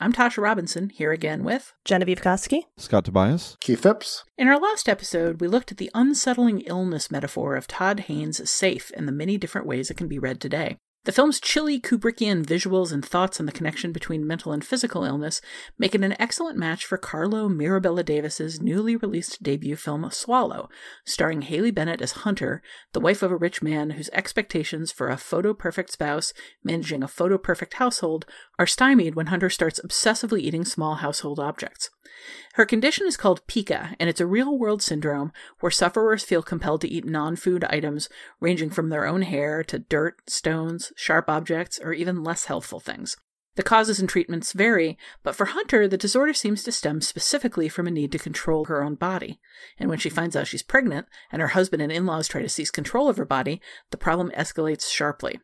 I'm Tasha Robinson, here again with Genevieve Koski, Scott Tobias, Keith Phipps. In our last episode, we looked at the unsettling illness metaphor of Todd Haynes' Safe and the many different ways it can be read today. The film's chilly Kubrickian visuals and thoughts on the connection between mental and physical illness make it an excellent match for Carlo Mirabella-Davis's newly released debut film Swallow, starring Hayley Bennett as Hunter, the wife of a rich man whose expectations for a photo-perfect spouse managing a photo-perfect household are stymied when Hunter starts obsessively eating small household objects. Her condition is called pica, and it's a real-world syndrome where sufferers feel compelled to eat non-food items ranging from their own hair to dirt, stones, sharp objects, or even less healthful things. The causes and treatments vary, but for Hunter, the disorder seems to stem specifically from a need to control her own body. And when she finds out she's pregnant, and her husband and in-laws try to seize control of her body, the problem escalates sharply.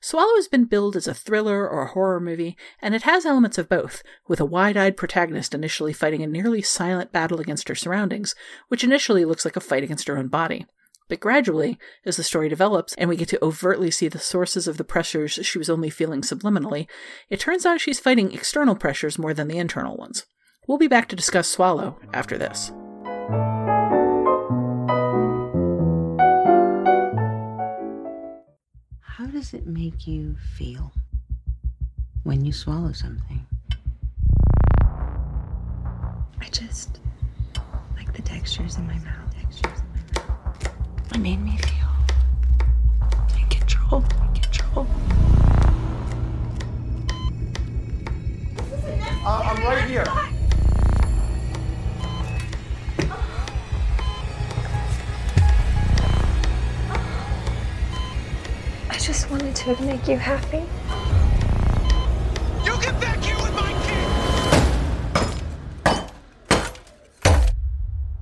Swallow has been billed as a thriller or a horror movie, and it has elements of both, with a wide-eyed protagonist initially fighting a nearly silent battle against her surroundings, which initially looks like a fight against her own body. But gradually, as the story develops and we get to overtly see the sources of the pressures she was only feeling subliminally, it turns out she's fighting external pressures more than the internal ones. We'll be back to discuss Swallow after this. How does it make you feel when you swallow something? I just like the textures in my mouth. It made me feel in control. I'm right here. I just wanted to make you happy. You get back here with my kid!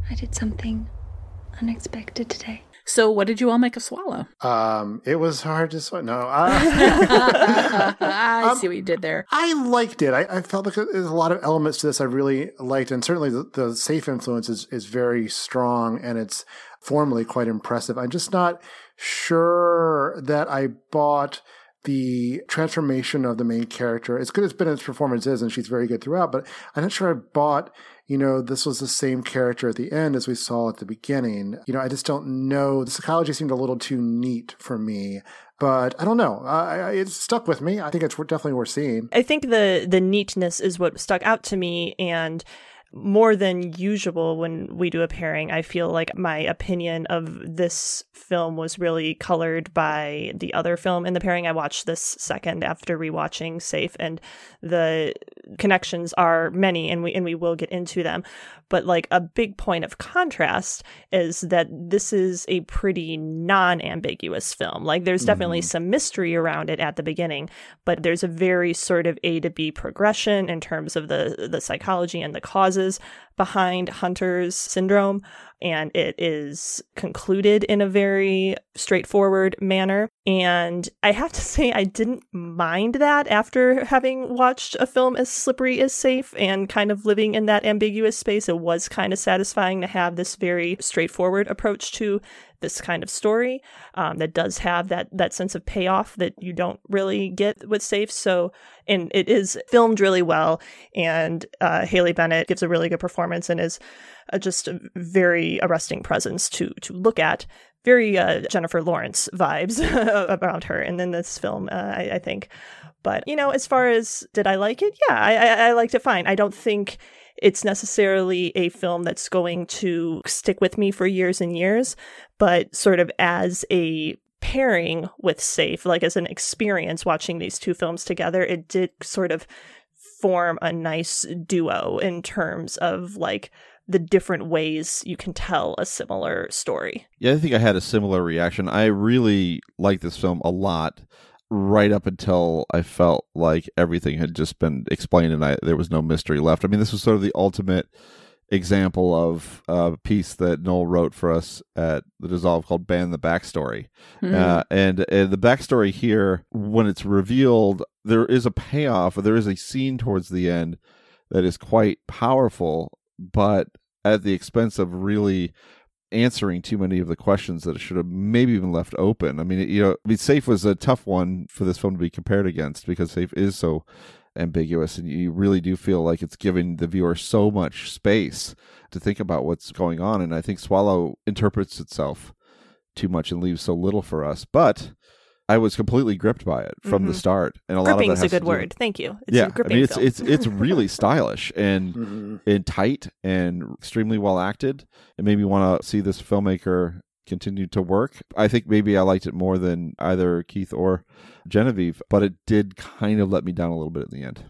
I did something unexpected today. So what did you all make of Swallow? It was hard to swallow. No. I see what you did there. I liked it. I felt like there's a lot of elements to this I really liked. And certainly the Safe influence is very strong and it's formally quite impressive. I'm just not sure that I bought the transformation of the main character, as good as Bennett's performance is, and she's very good throughout, but I'm not sure I bought, this was the same character at the end as we saw at the beginning. I just don't know. The psychology seemed a little too neat for me. But I don't know. It stuck with me. I think it's definitely worth seeing. I think the neatness is what stuck out to me. And more than usual when we do a pairing, I feel like my opinion of this film was really colored by the other film in the pairing. I watched this second after rewatching Safe, and the connections are many, and we will get into them. But like a big point of contrast is that this is a pretty non-ambiguous film. Like there's definitely some mystery around it at the beginning, but there's a very sort of A to B progression in terms of the psychology and the causes behind Hunter's syndrome, and it is concluded in a very straightforward manner. And I have to say, I didn't mind that after having watched a film as slippery as Safe and kind of living in that ambiguous space. It was kind of satisfying to have this very straightforward approach to this kind of story that does have that sense of payoff that you don't really get with Safe. So, and it is filmed really well, and Hayley Bennett gives a really good performance and is just a very arresting presence to look at. Very Jennifer Lawrence vibes about her, and then this film, I think. But, as far as did I like it? Yeah, I liked it fine. I don't think it's necessarily a film that's going to stick with me for years and years, but sort of as a pairing with Safe, like as an experience watching these two films together, it did sort of form a nice duo in terms of like the different ways you can tell a similar story. Yeah, I think I had a similar reaction. I really liked this film a lot right up until I felt like everything had just been explained and there was no mystery left. I mean, this was sort of the ultimate example of a piece that Noel wrote for us at the Dissolve called Ban the Backstory. Mm-hmm. And the backstory here, when it's revealed, there is a payoff. There is a scene towards the end that is quite powerful, but at the expense of really answering too many of the questions that it should have maybe been left open. I mean, Safe was a tough one for this film to be compared against because Safe is so ambiguous, and you really do feel like it's giving the viewer so much space to think about what's going on. And I think Swallow interprets itself too much and leaves so little for us. But I was completely gripped by it from the start, and gripping's a good word. Thank you. It's really stylish and and tight and extremely well acted. It made me want to see this filmmaker continue to work. I think maybe I liked it more than either Keith or Genevieve, but it did kind of let me down a little bit at the end.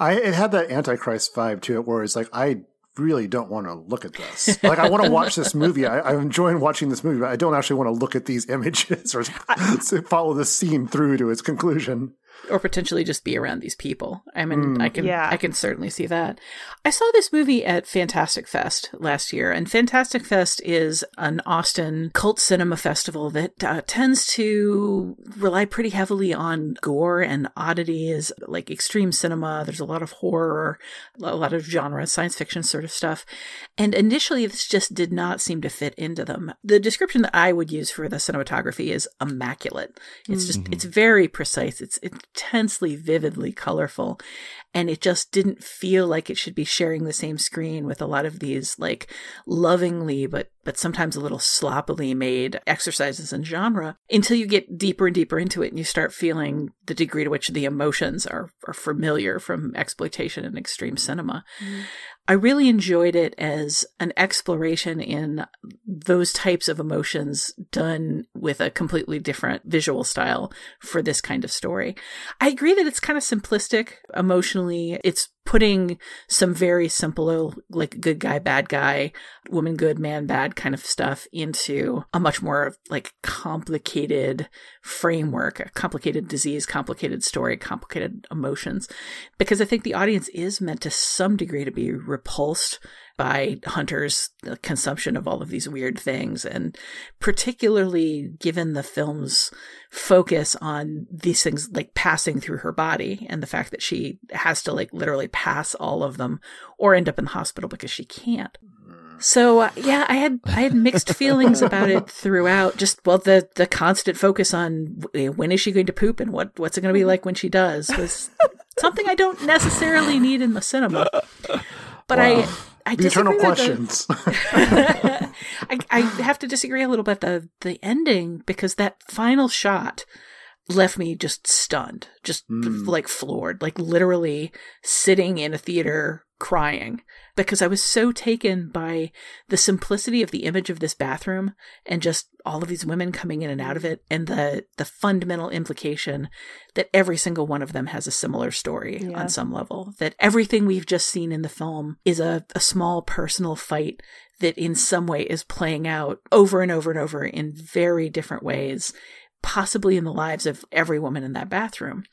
It had that Antichrist vibe to it, where it's like I really don't want to look at this. Like, I want to watch this movie. I'm enjoying watching this movie, but I don't actually want to look at these images or follow this scene through to its conclusion. Or potentially just be around these people. I mean, I can certainly see that. I saw this movie at Fantastic Fest last year, and Fantastic Fest is an Austin cult cinema festival that tends to rely pretty heavily on gore and oddities, like extreme cinema. There's a lot of horror, a lot of genre, science fiction sort of stuff. And initially, this just did not seem to fit into them. The description that I would use for the cinematography is immaculate. It's just, it's very precise. It's intensely, vividly colorful, and it just didn't feel like it should be sharing the same screen with a lot of these like lovingly but sometimes a little sloppily made exercises in genre, until you get deeper and deeper into it and you start feeling the degree to which the emotions are familiar from exploitation and extreme cinema. I really enjoyed it as an exploration in those types of emotions done with a completely different visual style for this kind of story. I agree that it's kind of simplistic emotionally. It's putting some very simple, like good guy, bad guy, woman good, man bad kind of stuff into a much more like complicated framework, a complicated disease, complicated story, complicated emotions. Because I think the audience is meant to some degree to be repulsed by Hunter's consumption of all of these weird things, and particularly given the film's focus on these things like passing through her body and the fact that she has to like literally pass all of them or end up in the hospital because she can't. So I had mixed feelings about it throughout. Just the constant focus on when is she going to poop and what's it going to be like when she does was something I don't necessarily need in the cinema. But wow. I the eternal questions. I have to disagree a little bit the ending, because that final shot left me just stunned, just like floored, like literally sitting in a theater crying, because I was so taken by the simplicity of the image of this bathroom and just all of these women coming in and out of it, and the fundamental implication that every single one of them has a similar story on some level, that everything we've just seen in the film is a small personal fight that in some way is playing out over and over and over in very different ways, possibly in the lives of every woman in that bathroom.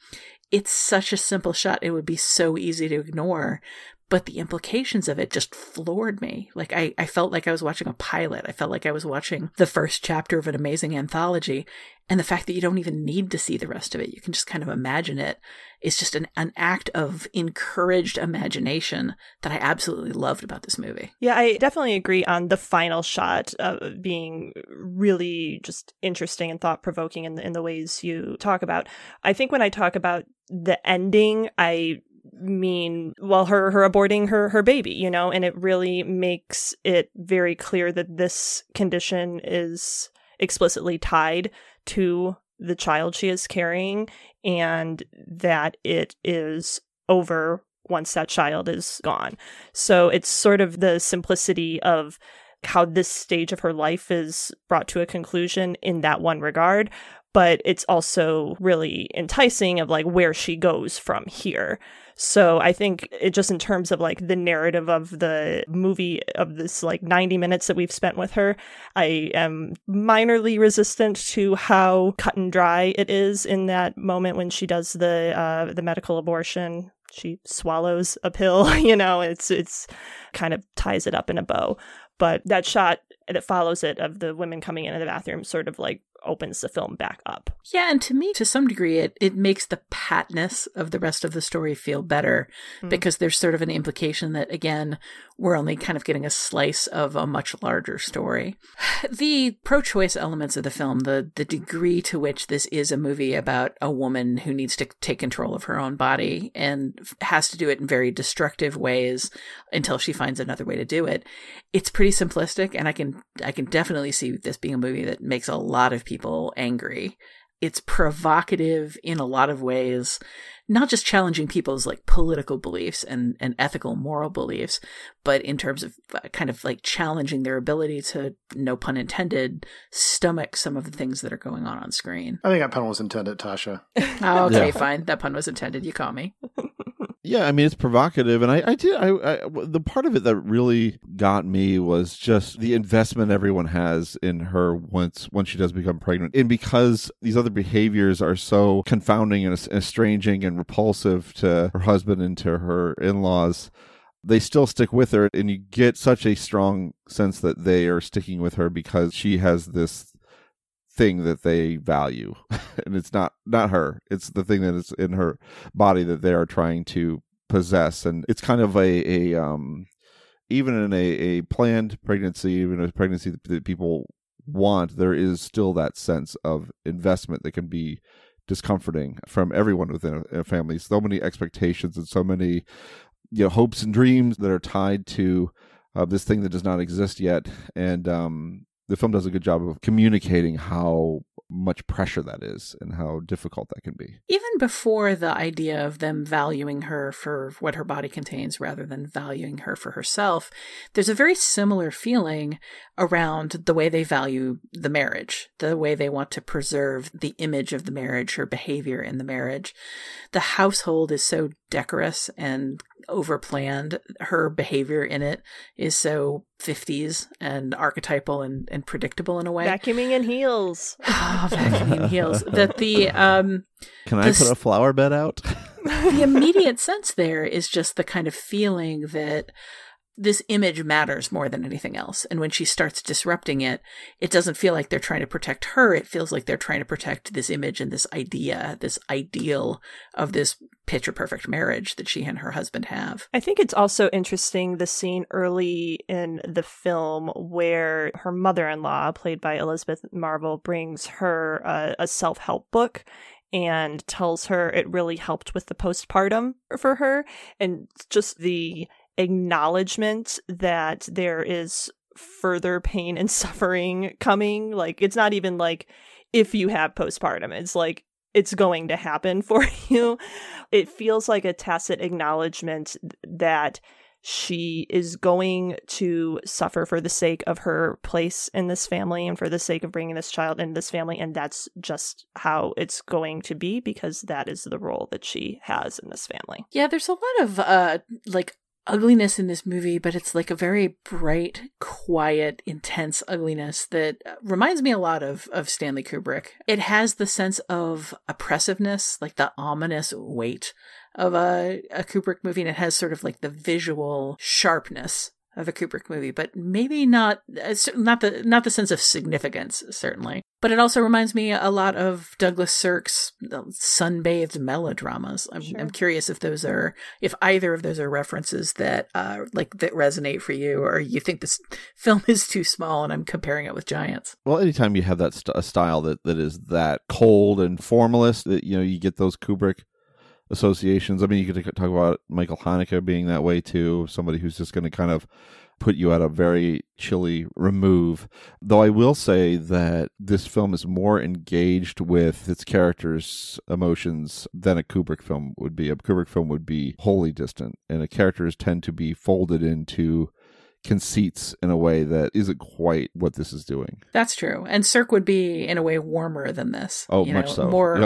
It's such a simple shot. It would be so easy to ignore, but the implications of it just floored me. Like I felt like I was watching a pilot. I felt like I was watching the first chapter of an amazing anthology. And the fact that you don't even need to see the rest of it, you can just kind of imagine it. It's just an act of encouraged imagination that I absolutely loved about this movie. Yeah, I definitely agree on the final shot being really just interesting and thought-provoking in the ways you talk about. I think when I talk about the ending, I mean, well, her aborting her baby, and it really makes it very clear that this condition is explicitly tied to the child she is carrying, and that it is over once that child is gone. So it's sort of the simplicity of how this stage of her life is brought to a conclusion in that one regard, but it's also really enticing of like where she goes from here. So I think it just in terms of like the narrative of the movie, of this like 90 minutes that we've spent with her, I am minorly resistant to how cut and dry it is in that moment when she does the medical abortion. she swallows a pill, you know, it's kind of ties it up in a bow. But that shot that follows it of the women coming into the bathroom sort of like opens the film back up. Yeah, and to me, to some degree, it makes the patness of the rest of the story feel better, because there's sort of an implication that, again, we're only kind of getting a slice of a much larger story. The pro-choice elements of the film, the degree to which this is a movie about a woman who needs to take control of her own body and has to do it in very destructive ways until she finds another way to do it, it's pretty simplistic, and I can definitely see this being a movie that makes a lot of people angry. It's provocative in a lot of ways, not just challenging people's like political beliefs and ethical moral beliefs, but in terms of kind of like challenging their ability to, no pun intended, stomach some of the things that are going on screen. I think that pun was intended, Tasha. Oh, okay, yeah. Fine. That pun was intended. You call me. Yeah, I mean, it's provocative, and I the part of it that really got me was just the investment everyone has in her once she does become pregnant, and because these other behaviors are so confounding and estranging and repulsive to her husband and to her in-laws, they still stick with her, and you get such a strong sense that they are sticking with her because she has this thing that they value, and it's not her, it's the thing that is in her body that they are trying to possess. And it's kind of even in a planned pregnancy, even a pregnancy that people want, there is still that sense of investment that can be discomforting from everyone within a family. So many expectations and so many, you know, hopes and dreams that are tied to this thing that does not exist yet. And the film does a good job of communicating how much pressure that is and how difficult that can be. Even before the idea of them valuing her for what her body contains rather than valuing her for herself, there's a very similar feeling around the way they value the marriage, the way they want to preserve the image of the marriage, her behavior in the marriage. The household is so decorous and overplanned. Her behavior in it is so 50s and archetypal and predictable in a way. Vacuuming in heels. Oh, vacuuming in heels. That the can I put a flower bed out? The immediate sense there is just the kind of feeling that this image matters more than anything else. And when she starts disrupting it, it doesn't feel like they're trying to protect her. It feels like they're trying to protect this image and this idea, this ideal of this picture-perfect marriage that she and her husband have. I think it's also interesting, the scene early in the film where her mother-in-law, played by Elizabeth Marvel, brings her a self-help book and tells her it really helped with the postpartum for her. And just the acknowledgement that there is further pain and suffering coming. Like, it's not even like if you have postpartum, it's like it's going to happen for you. It feels like a tacit acknowledgement that she is going to suffer for the sake of her place in this family and for the sake of bringing this child into this family. And that's just how it's going to be, because that is the role that she has in this family. Yeah, there's a lot of ugliness in this movie, but it's like a very bright, quiet, intense ugliness that reminds me a lot of Stanley Kubrick. It has the sense of oppressiveness, like the ominous weight of a Kubrick movie, and it has sort of like the visual sharpness of a Kubrick movie, but maybe not the sense of significance, certainly. But it also reminds me a lot of Douglas Sirk's sunbathed melodramas. I'm curious if either of those are references that resonate for you, or you think this film is too small and I'm comparing it with giants. Well, anytime you have that style that is that cold and formalist, that, you know, you get those Kubrick associations. I mean, you could talk about Michael Haneke being that way too, somebody who's just going to kind of put you at a very chilly remove. Though I will say that this film is more engaged with its characters' emotions than a Kubrick film would be. A Kubrick film would be wholly distant, and the characters tend to be folded into conceits in a way that isn't quite what this is doing. That's true. And Cirque would be in a way warmer than this. Oh, much so. More,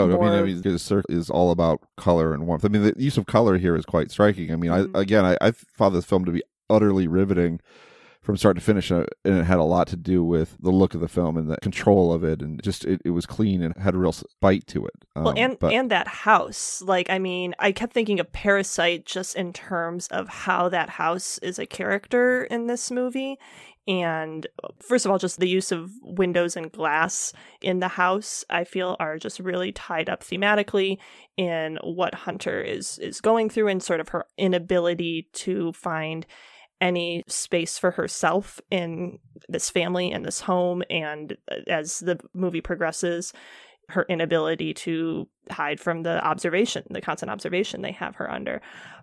Cirque is all about color and warmth. I mean, the use of color here is quite striking. I mean, I found this film to be utterly riveting from start to finish, and it had a lot to do with the look of the film and the control of it, and just it was clean and had a real bite to it. And that house, like, I mean, I kept thinking of Parasite just in terms of how that house is a character in this movie. And first of all, just the use of windows and glass in the house, I feel, are just really tied up thematically in what Hunter is going through, and sort of her inability to find any space for herself in this family and this home. And as the movie progresses, her inability to hide from the observation, the constant observation they have her under.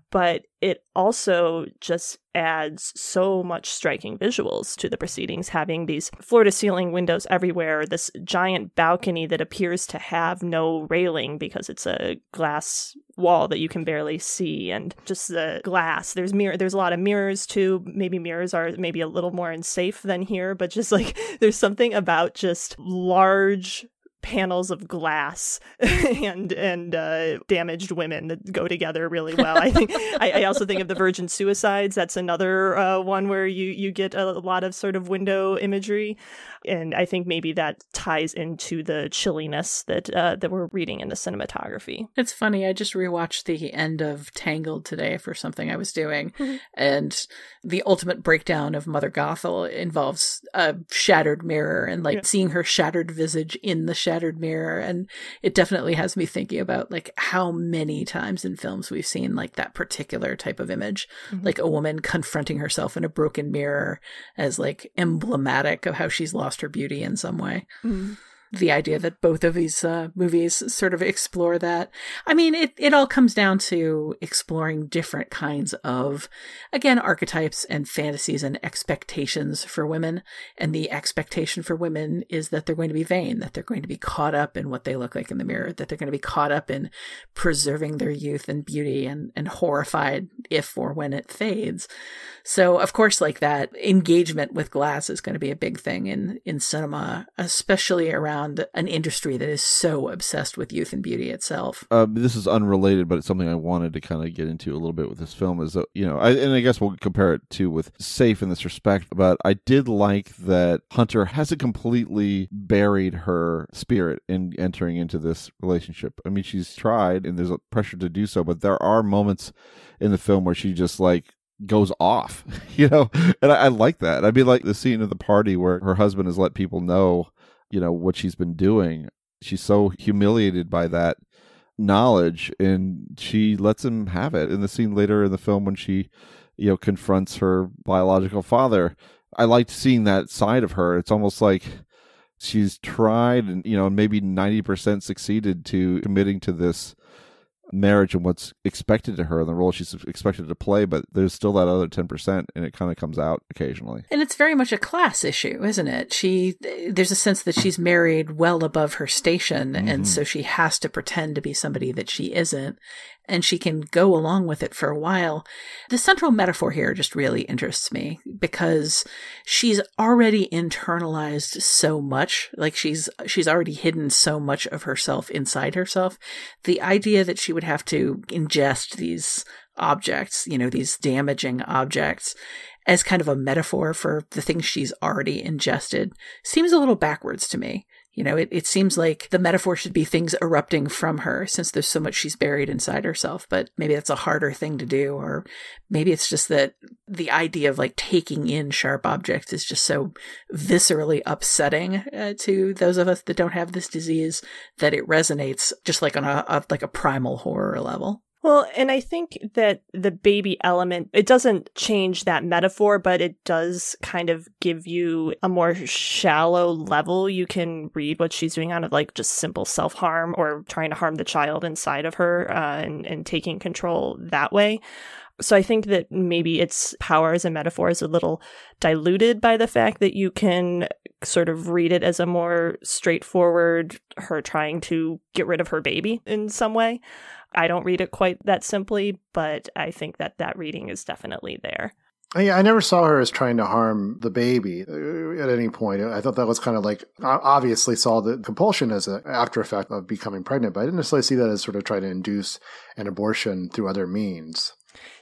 But it also just adds so much striking visuals to the proceedings, having these floor-to-ceiling windows everywhere, this giant balcony that appears to have no railing because it's a glass wall that you can barely see, and just the glass. There's a lot of mirrors, too. Maybe mirrors are maybe a little more unsafe than here, but just like there's something about just large panels of glass and damaged women that go together really well. I think I also think of the Virgin Suicides. That's another one where you get a lot of sort of window imagery, and I think maybe that ties into the chilliness that we're reading in the cinematography. It's funny. I just rewatched the end of Tangled today for something I was doing, and the ultimate breakdown of Mother Gothel involves a shattered mirror and seeing her shattered visage in the shattered mirror, and it definitely has me thinking about like how many times in films we've seen like that particular type of image, like a woman confronting herself in a broken mirror as like emblematic of how she's lost her beauty in some way. The idea that both of these movies sort of explore that. I mean, it all comes down to exploring different kinds of, again, archetypes and fantasies and expectations for women. And the expectation for women is that they're going to be vain, that they're going to be caught up in what they look like in the mirror, that they're going to be caught up in preserving their youth and beauty, and horrified if or when it fades. So, of course, like that engagement with glass is going to be a big thing in cinema, especially around an industry that is so obsessed with youth and beauty itself. This is unrelated, but it's something I wanted to kind of get into a little bit with this film is that, I guess we'll compare it to with Safe in this respect, but I did like that Hunter hasn't completely buried her spirit in entering into this relationship. I mean, she's tried and there's a pressure to do so, but there are moments in the film where she just goes off, and I like that. I mean, like the scene of the party where her husband has let people know what she's been doing. She's so humiliated by that knowledge, and she lets him have it. In the scene later in the film when she, confronts her biological father, I liked seeing that side of her. It's almost like she's tried and, maybe 90% succeeded to committing to this marriage and what's expected to her and the role she's expected to play, but there's still that other 10%, and it kind of comes out occasionally. And it's very much a class issue, isn't it? There's a sense that she's married well above her station, and so she has to pretend to be somebody that she isn't, and she can go along with it for a while. The central metaphor here just really interests me because she's already internalized so much, like she's already hidden so much of herself inside herself. The idea that she would have to ingest these objects, these damaging objects, as kind of a metaphor for the things she's already ingested seems a little backwards to me. It seems like the metaphor should be things erupting from her, since there's so much she's buried inside herself, but maybe that's a harder thing to do, or maybe it's just that the idea of taking in sharp objects is just so viscerally upsetting to those of us that don't have this disease that it resonates just like on a primal horror level. Well, and I think that the baby element, it doesn't change that metaphor, but it does kind of give you a more shallow level. You can read what she's doing out of just simple self-harm or trying to harm the child inside of her and taking control that way. So I think that maybe its power as a metaphor is a little diluted by the fact that you can sort of read it as a more straightforward, her trying to get rid of her baby in some way. I don't read it quite that simply, but I think that reading is definitely there. Yeah, I never saw her as trying to harm the baby at any point. I thought that was kind of obviously saw the compulsion as an after effect of becoming pregnant, but I didn't necessarily see that as sort of trying to induce an abortion through other means.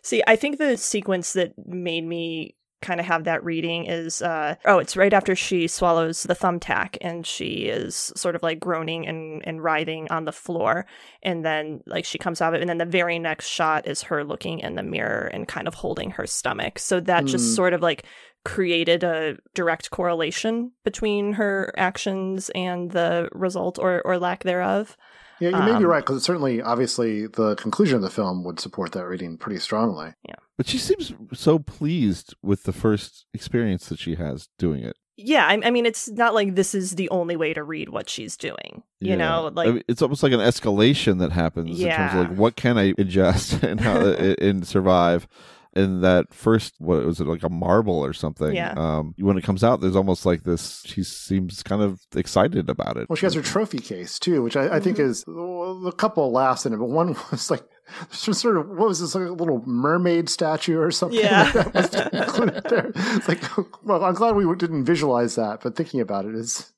See, I think the sequence that made me kind of have that reading is, it's right after she swallows the thumbtack and she is sort of like groaning and writhing on the floor. And then like she comes out of it. And then the very next shot is her looking in the mirror and kind of holding her stomach. So that just sort of like created a direct correlation between her actions and the result or lack thereof. Yeah, you may be right, because certainly, obviously, the conclusion of the film would support that reading pretty strongly. Yeah, but she seems so pleased with the first experience that she has doing it. Yeah, I mean, it's not like this is the only way to read what she's doing, you know? Like, I mean, it's almost like an escalation that happens in terms of, like, what can I ingest and how and survive? In that first, what was it, like a marble or something? Yeah. When it comes out, there's almost like this, she seems kind of excited about it. Well, she has her trophy case, too, which I think is a couple laughs in it, but one was like, sort of, what was this, like a little mermaid statue or something? Yeah. That was included there. It's like, well, I'm glad we didn't visualize that, but thinking about it is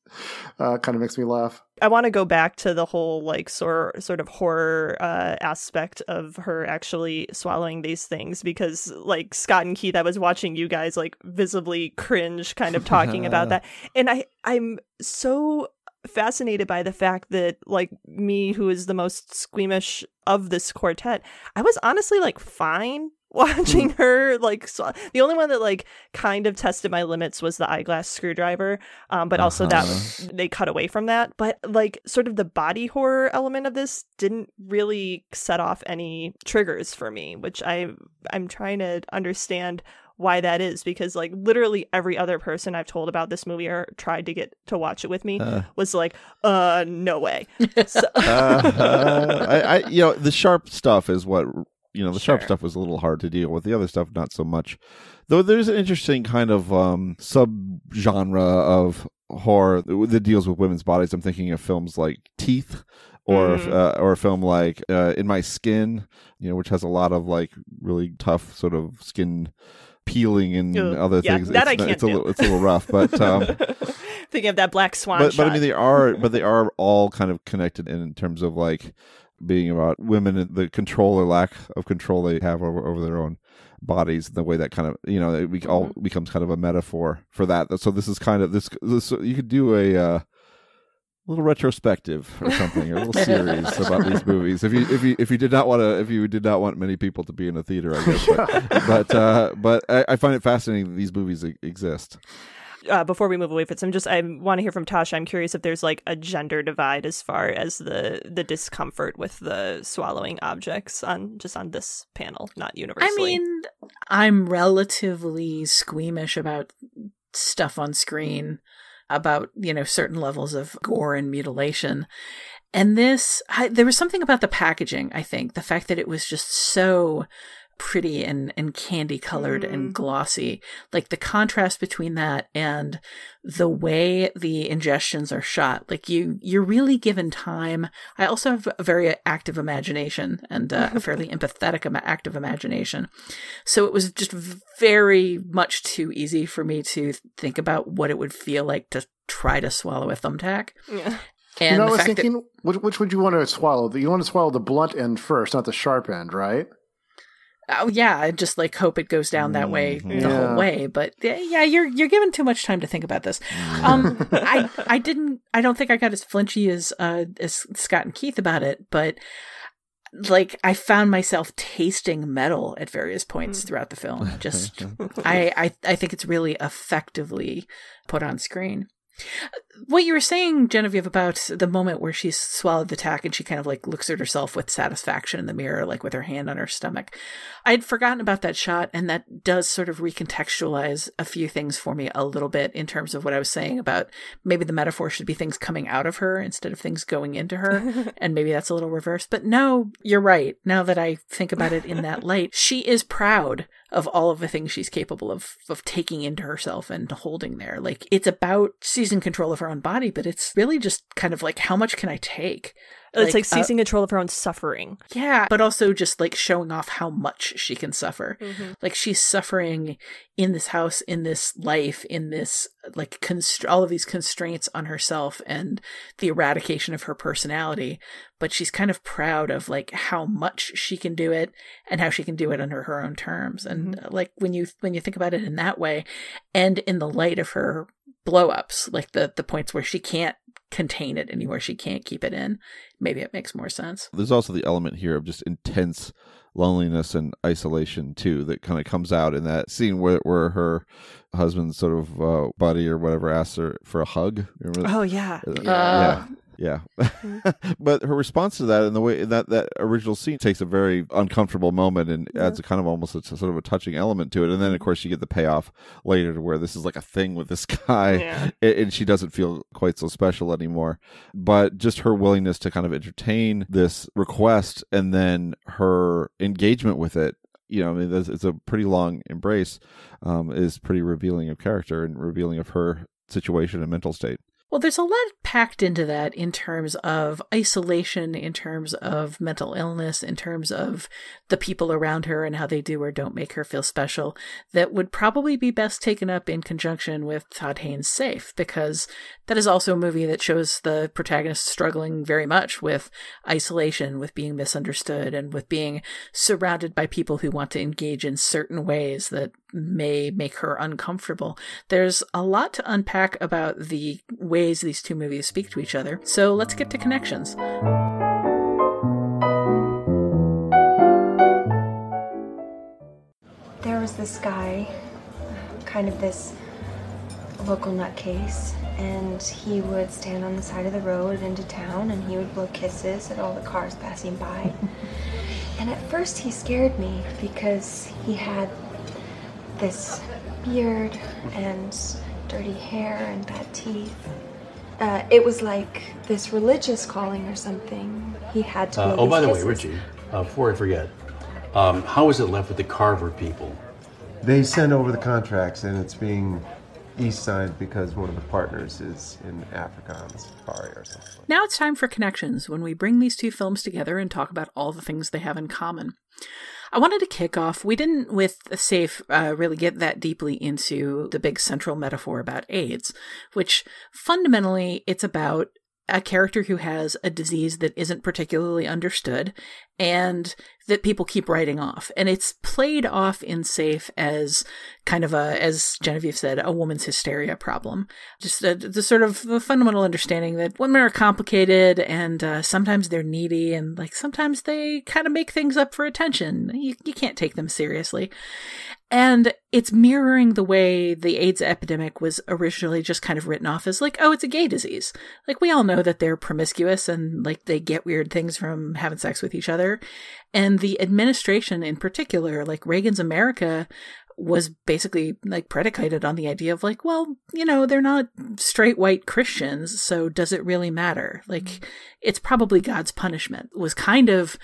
kind of makes me laugh. I want to go back to the whole like sort of horror aspect of her actually swallowing these things, because like Scott and Keith, I was watching you guys like visibly cringe kind of talking about that. And I'm so fascinated by the fact that like me, who is the most squeamish of this quartet, I was honestly like fine watching her like the only one that like kind of tested my limits was the eyeglass screwdriver, but also that they cut away from that. But like sort of the body horror element of this didn't really set off any triggers for me, which I'm trying to understand why that is, because like literally every other person I've told about this movie or tried to get to watch it with me was like, no way. So I you know, the sharp stuff is what. You know, the sharp stuff was a little hard to deal with. The other stuff, not so much. Though there's an interesting kind of sub-genre of horror that deals with women's bodies. I'm thinking of films like Teeth or a film like In My Skin, you know, which has a lot of like really tough sort of skin peeling and other things. That it's a little rough, but thinking of that Black Swan shot. But I mean, they are all kind of connected in terms of like being about women and the control or lack of control they have over their own bodies, and the way that kind of, you know, it all becomes kind of a metaphor for that. So this is kind of this you could do a little retrospective or something, or a little series about these movies. If you did not want many people to be in a theater, I guess. But I find it fascinating that these movies exist. Before we move away from some, I want to hear from Tasha. I'm curious if there's like a gender divide as far as the discomfort with the swallowing objects on this panel, not universally. I mean, I'm relatively squeamish about stuff on screen, about, you know, certain levels of gore and mutilation. And this, there was something about the packaging, I think, the fact that it was just so pretty and candy colored and glossy, like the contrast between that and the way the ingestions are shot, like you're really given time. I also have a very active imagination and a fairly empathetic active imagination, so it was just very much too easy for me to think about what it would feel like to try to swallow a thumbtack. And you know, I was thinking which would you want to swallow? You want to swallow the blunt end first, not the sharp end, right? Oh yeah, I just like hope it goes down that way the whole way. But yeah, you're given too much time to think about this. I don't think I got as flinchy as Scott and Keith about it, but like I found myself tasting metal at various points throughout the film. Just I think it's really effectively put on screen. What you were saying, Genevieve, about the moment where she swallowed the tack and she kind of like looks at herself with satisfaction in the mirror, like with her hand on her stomach. I'd forgotten about that shot, and that does sort of recontextualize a few things for me a little bit in terms of what I was saying about maybe the metaphor should be things coming out of her instead of things going into her, and maybe that's a little reverse. But no, you're right. Now that I think about it in that light, she is proud of all of the things she's capable of taking into herself and holding there. Like, it's about seizing control of her own body, but it's really just kind of like, how much can I take? It's like seizing control of her own suffering. Yeah, but also just like showing off how much she can suffer. Like, she's suffering in this house, in this life, in this like all of these constraints on herself and the eradication of her personality, but she's kind of proud of like how much she can do it and how she can do it under her own terms. And like when you think about it in that way, and in the light of her blow-ups, like the points where she can't contain it anywhere, she can't keep it in, maybe it makes more sense. There's also the element here of just intense loneliness and isolation too that kind of comes out in that scene where her husband's sort of buddy or whatever asks her for a hug. Remember? Oh yeah. Yeah. But her response to that, and the way that original scene takes a very uncomfortable moment and adds a kind of almost a sort of a touching element to it. And then, of course, you get the payoff later to where this is like a thing with this guy, and she doesn't feel quite so special anymore. But just her willingness to kind of entertain this request and then her engagement with it, you know, I mean, it's a pretty long embrace, is pretty revealing of character and revealing of her situation and mental state. Well, there's a lot packed into that in terms of isolation, in terms of mental illness, in terms of the people around her and how they do or don't make her feel special, that would probably be best taken up in conjunction with Todd Haynes' Safe, because that is also a movie that shows the protagonist struggling very much with isolation, with being misunderstood, and with being surrounded by people who want to engage in certain ways that may make her uncomfortable. There's a lot to unpack about the ways these two movies speak to each other. So let's get to connections. There was this guy, kind of this local nutcase, and he would stand on the side of the road into town and he would blow kisses at all the cars passing by. And at first he scared me because he had this beard and dirty hair and bad teeth. It was like this religious calling or something. He had to blow by kisses. The way, Richie, before I forget, how is it left with the Carver people? They send over the contracts, and it's being e-signed because one of the partners is in Africa on safari or something. Now it's time for Connections, when we bring these two films together and talk about all the things they have in common. I wanted to kick off, we didn't with Safe really get that deeply into the big central metaphor about AIDS, which fundamentally it's about a character who has a disease that isn't particularly understood and that people keep writing off. And it's played off in Safe as kind of a, as Genevieve said, a woman's hysteria problem. Just the sort of the fundamental understanding that women are complicated and sometimes they're needy and like sometimes they kind of make things up for attention. You can't take them seriously. And it's mirroring the way the AIDS epidemic was originally just kind of written off as like, oh, it's a gay disease. Like we all know that they're promiscuous and like they get weird things from having sex with each other. And the administration in particular, like Reagan's America, was basically like predicated on the idea of like, well, you know, they're not straight white Christians. So does it really matter? Like it's probably God's punishment was kind of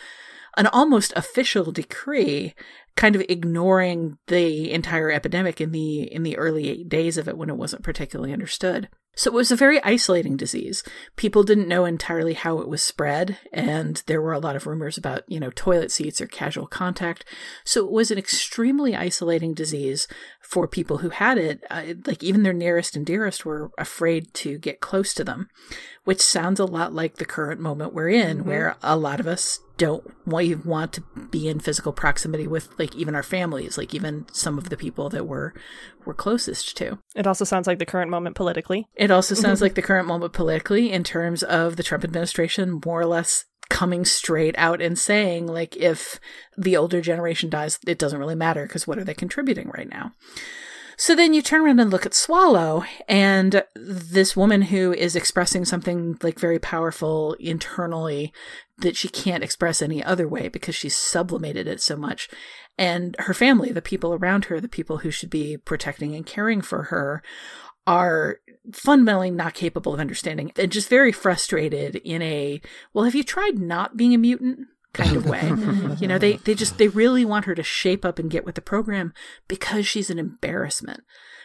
an almost official decree, kind of ignoring the entire epidemic in the early days of it when it wasn't particularly understood. So it was a very isolating disease. People didn't know entirely how it was spread, and there were a lot of rumors about, you know, toilet seats or casual contact. So it was an extremely isolating disease for people who had it. Like even their nearest and dearest were afraid to get close to them, which sounds a lot like the current moment we're in, where a lot of us don't want to be in physical proximity with like even our families, like even some of the people that we're closest to. It also sounds like the current moment politically. It also sounds like the current moment politically in terms of the Trump administration more or less coming straight out and saying like if the older generation dies, it doesn't really matter because what are they contributing right now? So then you turn around and look at Swallow, and this woman who is expressing something like very powerful internally that she can't express any other way because she's sublimated it so much. And her family, the people around her, the people who should be protecting and caring for her, are fundamentally not capable of understanding and just very frustrated in a, well, have you tried not being a mutant? Kind of way. You know, they really want her to shape up and get with the program because she's an embarrassment,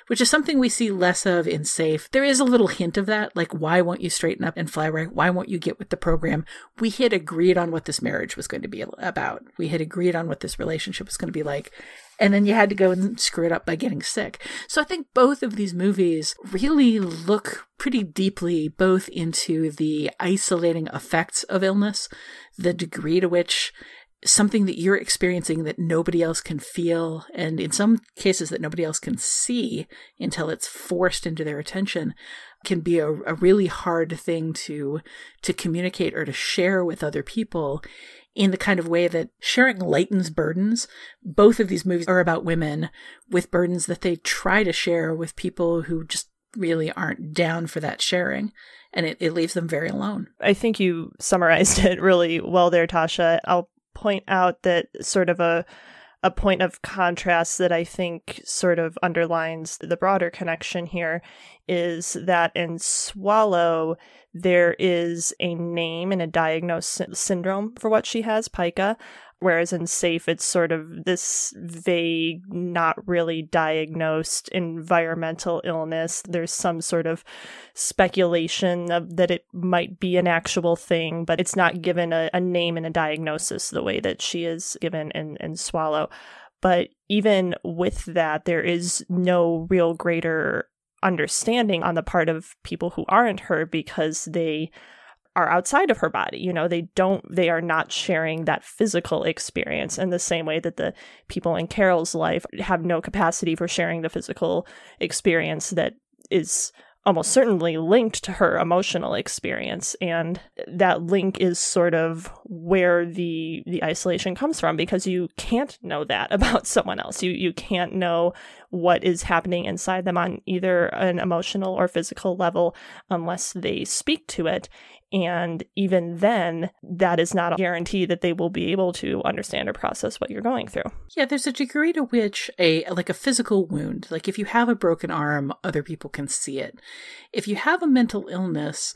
which is something we see less of in Safe. There is a little hint of that, like, why won't you straighten up and fly right? Why won't you get with the program? We had agreed on what this marriage was going to be about. We had agreed on what this relationship was going to be like. And then you had to go and screw it up by getting sick. So I think both of these movies really look pretty deeply both into the isolating effects of illness, the degree to which something that you're experiencing that nobody else can feel, and in some cases that nobody else can see until it's forced into their attention, can be a really hard thing to communicate or to share with other people in the kind of way that sharing lightens burdens. Both of these movies are about women with burdens that they try to share with people who just really aren't down for that sharing, and it leaves them very alone. I think you summarized it really well there, Tasha. I'll point out that sort of a point of contrast that I think sort of underlines the broader connection here is that in Swallow, there is a name and a diagnosed syndrome for what she has, pica, whereas in Safe, it's sort of this vague, not really diagnosed environmental illness. There's some sort of speculation that it might be an actual thing, but it's not given a name and a diagnosis the way that she is given in Swallow. But even with that, there is no real greater understanding on the part of people who aren't her because they are outside of her body. You know, they are not sharing that physical experience in the same way that the people in Carol's life have no capacity for sharing the physical experience that is almost certainly linked to her emotional experience. And that link is sort of where the isolation comes from, because you can't know that about someone else. You can't know what is happening inside them on either an emotional or physical level unless they speak to it. And even then, that is not a guarantee that they will be able to understand or process what you're going through. Yeah, there's a degree to which a physical wound, like if you have a broken arm, other people can see it. If you have a mental illness,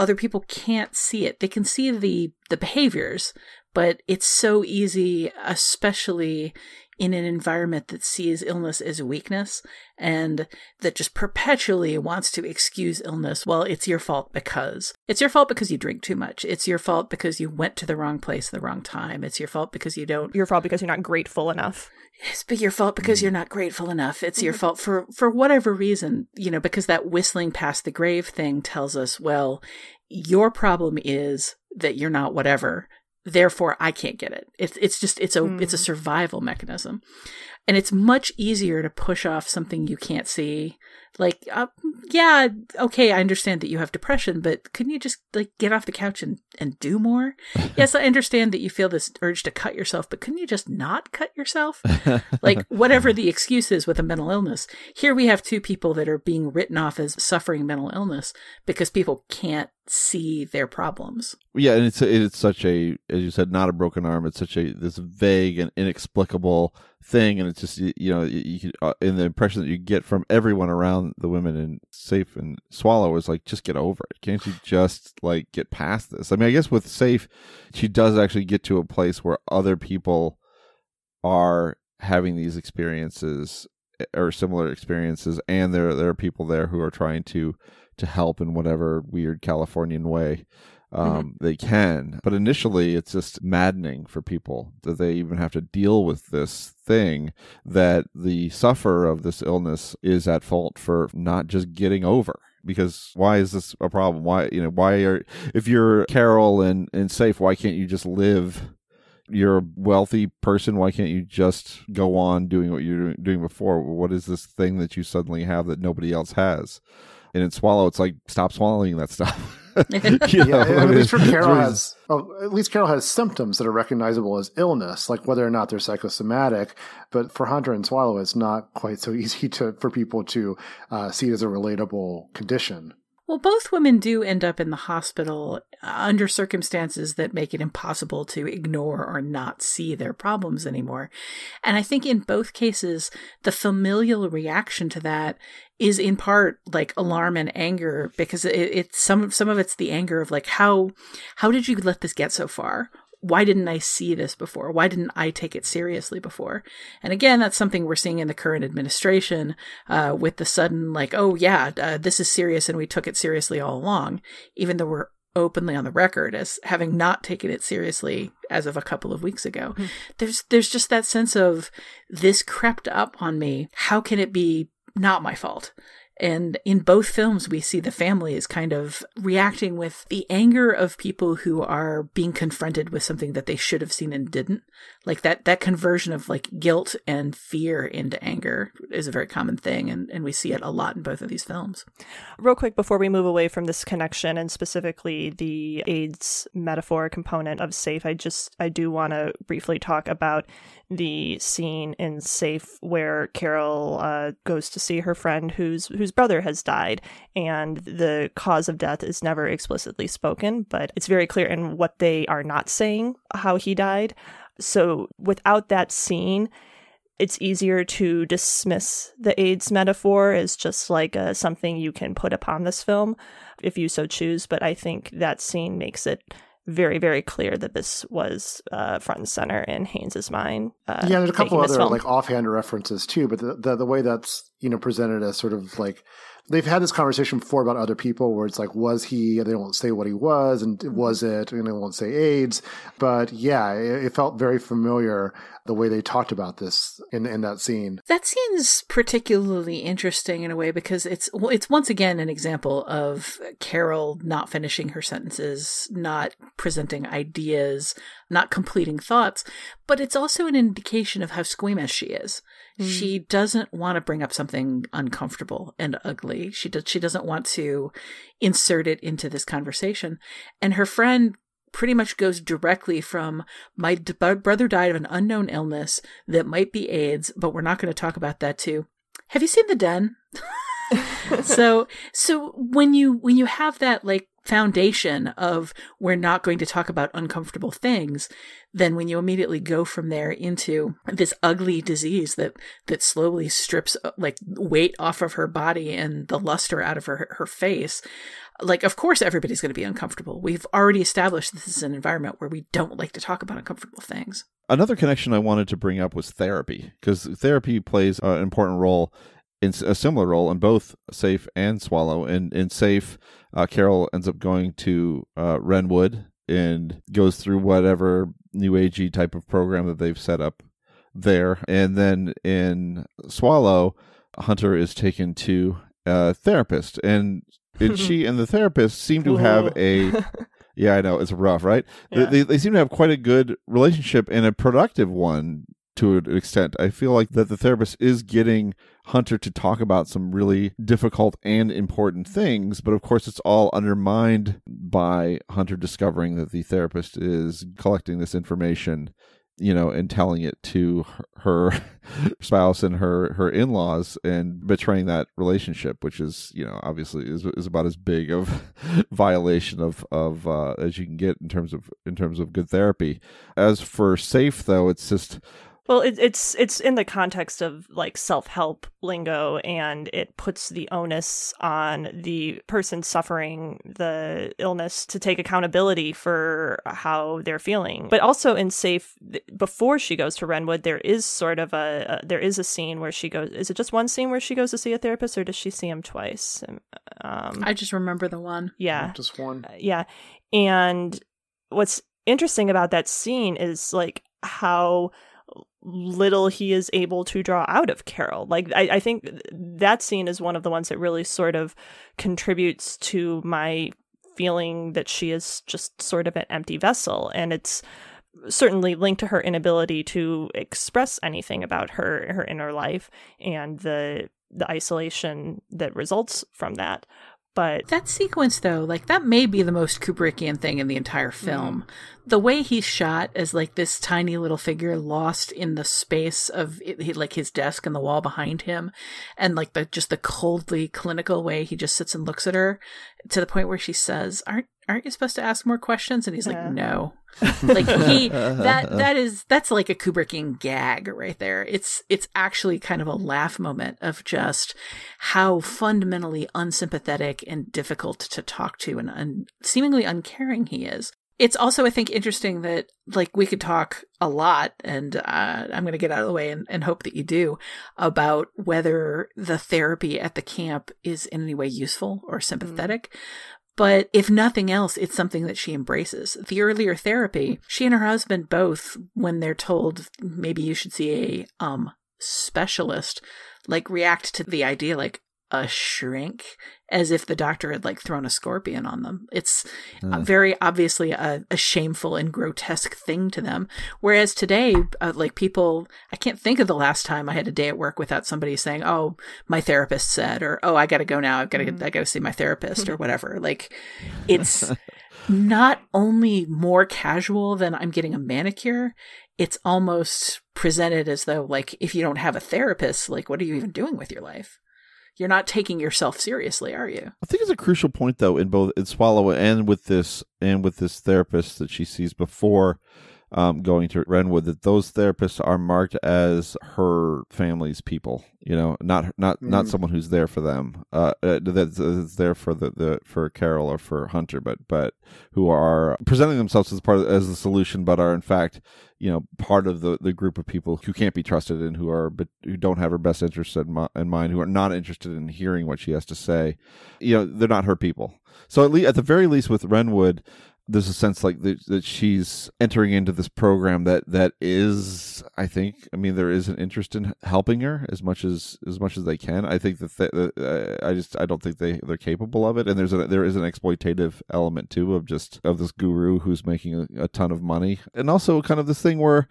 other people can't see it. They can see the behaviors, but it's so easy, especially in an environment that sees illness as weakness and that just perpetually wants to excuse illness. Well, it's your fault because. It's your fault because you drink too much. It's your fault because you went to the wrong place at the wrong time. It's your fault because you don't. Your fault because you're not grateful enough. It's your fault because you're not grateful enough. It's your fault for whatever reason, you know, because that whistling past the grave thing tells us, well, your problem is that you're not whatever. Therefore, I can't get it. It's a survival mechanism. And it's much easier to push off something you can't see. Like, yeah, okay, I understand that you have depression, but couldn't you just get off the couch and do more? Yes, I understand that you feel this urge to cut yourself, but couldn't you just not cut yourself? Like, whatever the excuse is with a mental illness. Here we have two people that are being written off as suffering mental illness because people can't see their problems. Yeah, and it's such a, as you said, not a broken arm. It's such a this vague and inexplicable thing, and it's just, you know, in the impression that you get from everyone around the women in Safe and Swallow is like, just get over it. Can't you just get past this? I mean, I guess with Safe, she does actually get to a place where other people are having these experiences or similar experiences, and there are people there who are trying to help in whatever weird Californian way they can. But initially, it's just maddening for people that they even have to deal with this thing, that the sufferer of this illness is at fault for not just getting over. Because why is this a problem? If you're Carol and Safe, why can't you just live? You're a wealthy person. Why can't you just go on doing what you're doing before? What is this thing that you suddenly have that nobody else has? And in Swallow, it's like, stop swallowing that stuff. At least Carol has symptoms that are recognizable as illness, like whether or not they're psychosomatic. But for Hunter and Swallow, it's not quite so easy for people to see it as a relatable condition. Well, both women do end up in the hospital under circumstances that make it impossible to ignore or not see their problems anymore. And I think in both cases, the familial reaction to that is in part like alarm and anger, because it's some of it's the anger of like, how did you let this get so far? why didn't I see this before? Why didn't I take it seriously before? And again, that's something we're seeing in the current administration with the sudden, like, oh yeah, this is serious and we took it seriously all along, even though we're openly on the record as having not taken it seriously as of a couple of weeks ago. Mm-hmm. There's just that sense of this crept up on me. How can it be not my fault? And in both films, we see the family is kind of reacting with the anger of people who are being confronted with something that they should have seen and didn't. Like that conversion of like guilt and fear into anger is a very common thing. And we see it a lot in both of these films. Real quick, before we move away from this connection and specifically the AIDS metaphor component of Safe, I do want to briefly talk about the scene in Safe where Carol goes to see her friend whose brother has died, and the cause of death is never explicitly spoken, but it's very clear in what they are not saying how he died. So without that scene, it's easier to dismiss the AIDS metaphor as just like something you can put upon this film if you so choose. But I think that scene makes it very, very clear that this was front and center in Haynes' mind. Yeah, there's a couple other like offhand references too, but the way that's, you know, presented as sort of like, they've had this conversation before about other people where it's like, was he, they won't say what he was, and was it, and they won't say AIDS. But yeah, it felt very familiar the way they talked about this in that scene. That scene's particularly interesting in a way because it's once again an example of Carol not finishing her sentences, not presenting ideas, not completing thoughts, but it's also an indication of how squeamish she is. Mm. She doesn't want to bring up something uncomfortable and ugly. She doesn't want to insert it into this conversation. And her friend pretty much goes directly from, my brother died of an unknown illness that might be AIDS, but we're not going to talk about that, to, have you seen The Den? So when you have that like foundation of we're not going to talk about uncomfortable things, then when you immediately go from there into this ugly disease that slowly strips like weight off of her body and the luster out of her face, like, of course, everybody's going to be uncomfortable. We've already established this is an environment where we don't like to talk about uncomfortable things. Another connection I wanted to bring up was therapy, because therapy plays an important role, a similar role in both Safe and Swallow. And in Safe, Carol ends up going to Renwood and goes through whatever new agey type of program that they've set up there. And then in Swallow, Hunter is taken to a therapist, and she and the therapist seem to have a yeah, I know, it's rough, right? Yeah. They seem to have quite a good relationship and a productive one. To an extent, I feel like that the therapist is getting Hunter to talk about some really difficult and important things, but of course it's all undermined by Hunter discovering that the therapist is collecting this information, you know, and telling it to her spouse and her in-laws, and betraying that relationship, which is, you know, obviously is about as big of violation of as you can get in terms of good therapy. As for Safe, though, it's just, well, it's in the context of like self-help lingo, and it puts the onus on the person suffering the illness to take accountability for how they're feeling. But also in Safe, before she goes to Renwood, there is sort of a scene where she goes, is it just one scene where she goes to see a therapist, or does she see him twice? I just remember the one. Yeah. Just one. Yeah. And what's interesting about that scene is like how little he is able to draw out of Carol. Like, I think that scene is one of the ones that really sort of contributes to my feeling that she is just sort of an empty vessel. And it's certainly linked to her inability to express anything about her inner life and the isolation that results from that. But that sequence, though, like that may be the most Kubrickian thing in the entire film. Mm-hmm. The way he's shot as like this tiny little figure lost in the space of like his desk and the wall behind him, and like the coldly clinical way he just sits and looks at her, to the point where she says, "Aren't you supposed to ask more questions?" And he's like, "No." Like that's like a Kubrickian gag right there. It's actually kind of a laugh moment of just how fundamentally unsympathetic and difficult to talk to and seemingly uncaring he is. It's also, I think, interesting that, like, we could talk a lot, and I'm going to get out of the way and hope that you do, about whether the therapy at the camp is in any way useful or sympathetic. Mm-hmm. But if nothing else, it's something that she embraces. The earlier therapy, she and her husband both, when they're told, maybe you should see a specialist, like, react to the idea, like, a shrink, as if the doctor had, like, thrown a scorpion on them. It's very obviously a shameful and grotesque thing to them. Whereas today, like, people, I can't think of the last time I had a day at work without somebody saying, "Oh, my therapist said," or "Oh, I got to go now. I've got to go see my therapist," or whatever. Like, it's not only more casual than "I'm getting a manicure," it's almost presented as though, like, if you don't have a therapist, like, what are you even doing with your life? You're not taking yourself seriously, are you? I think it's a crucial point, though, in both in Swallow and with this therapist that she sees before going to Renwood, that those therapists are marked as her family's people. You know, not someone who's there for them, that's there for for Carol or for Hunter, but who are presenting themselves as as the solution, but are in fact, you know, part of the group of people who can't be trusted and who don't have her best interest in mind, who are not interested in hearing what she has to say. You know, they're not her people. So at the very least with Renwood, there's a sense like that she's entering into this program that is, I think, I mean, there is an interest in helping her as much as they can. I think I don't think they're capable of it. And there is an exploitative element too of this guru who's making a ton of money, and also kind of this thing where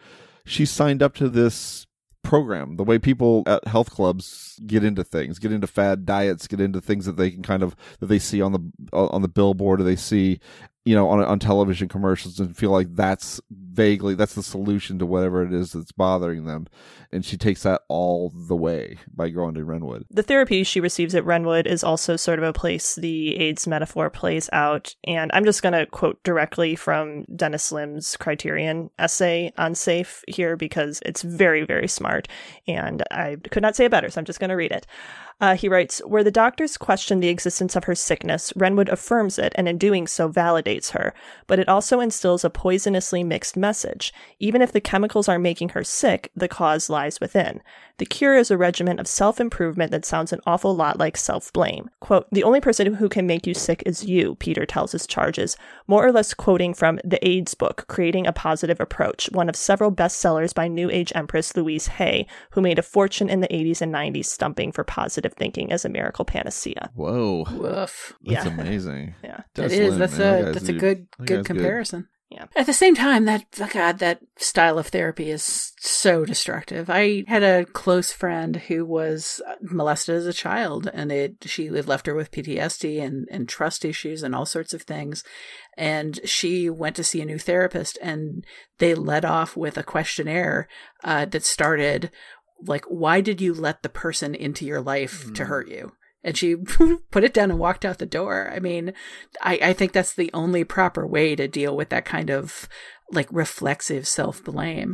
she signed up to this program, the way people at health clubs get into fad diets, get into things that they can kind of, that they see on the billboard, or they see, you know, on television commercials, and feel like that's the solution to whatever it is that's bothering them. And she takes that all the way by going to Renwood. The therapy she receives at Renwood is also sort of a place the AIDS metaphor plays out. And I'm just going to quote directly from Dennis Lim's Criterion essay on SAFE here, because it's very, very smart. And I could not say it better, so I'm just going to read it. He writes, "Where the doctors question the existence of her sickness, Renwood affirms it, and in doing so validates her. But it also instills a poisonously mixed message. Even if the chemicals are making her sick, the cause lies within. The cure is a regimen of self-improvement that sounds an awful lot like self-blame. Quote, the only person who can make you sick is you, Peter tells his charges, more or less quoting from the AIDS book, Creating a Positive Approach, one of several bestsellers by New Age Empress Louise Hay, who made a fortune in the 80s and 90s stumping for positive thinking as a miracle panacea." Whoa. Woof. That's amazing. Yeah. It is. That's a good comparison. Good. Yeah. At the same time, that style of therapy is so destructive. I had a close friend who was molested as a child, and it left her with PTSD and trust issues and all sorts of things. And she went to see a new therapist, and they led off with a questionnaire that started, like, why did you let the person into your life to hurt you? And she put it down and walked out the door. I mean, I think that's the only proper way to deal with that kind of, like, reflexive self-blame.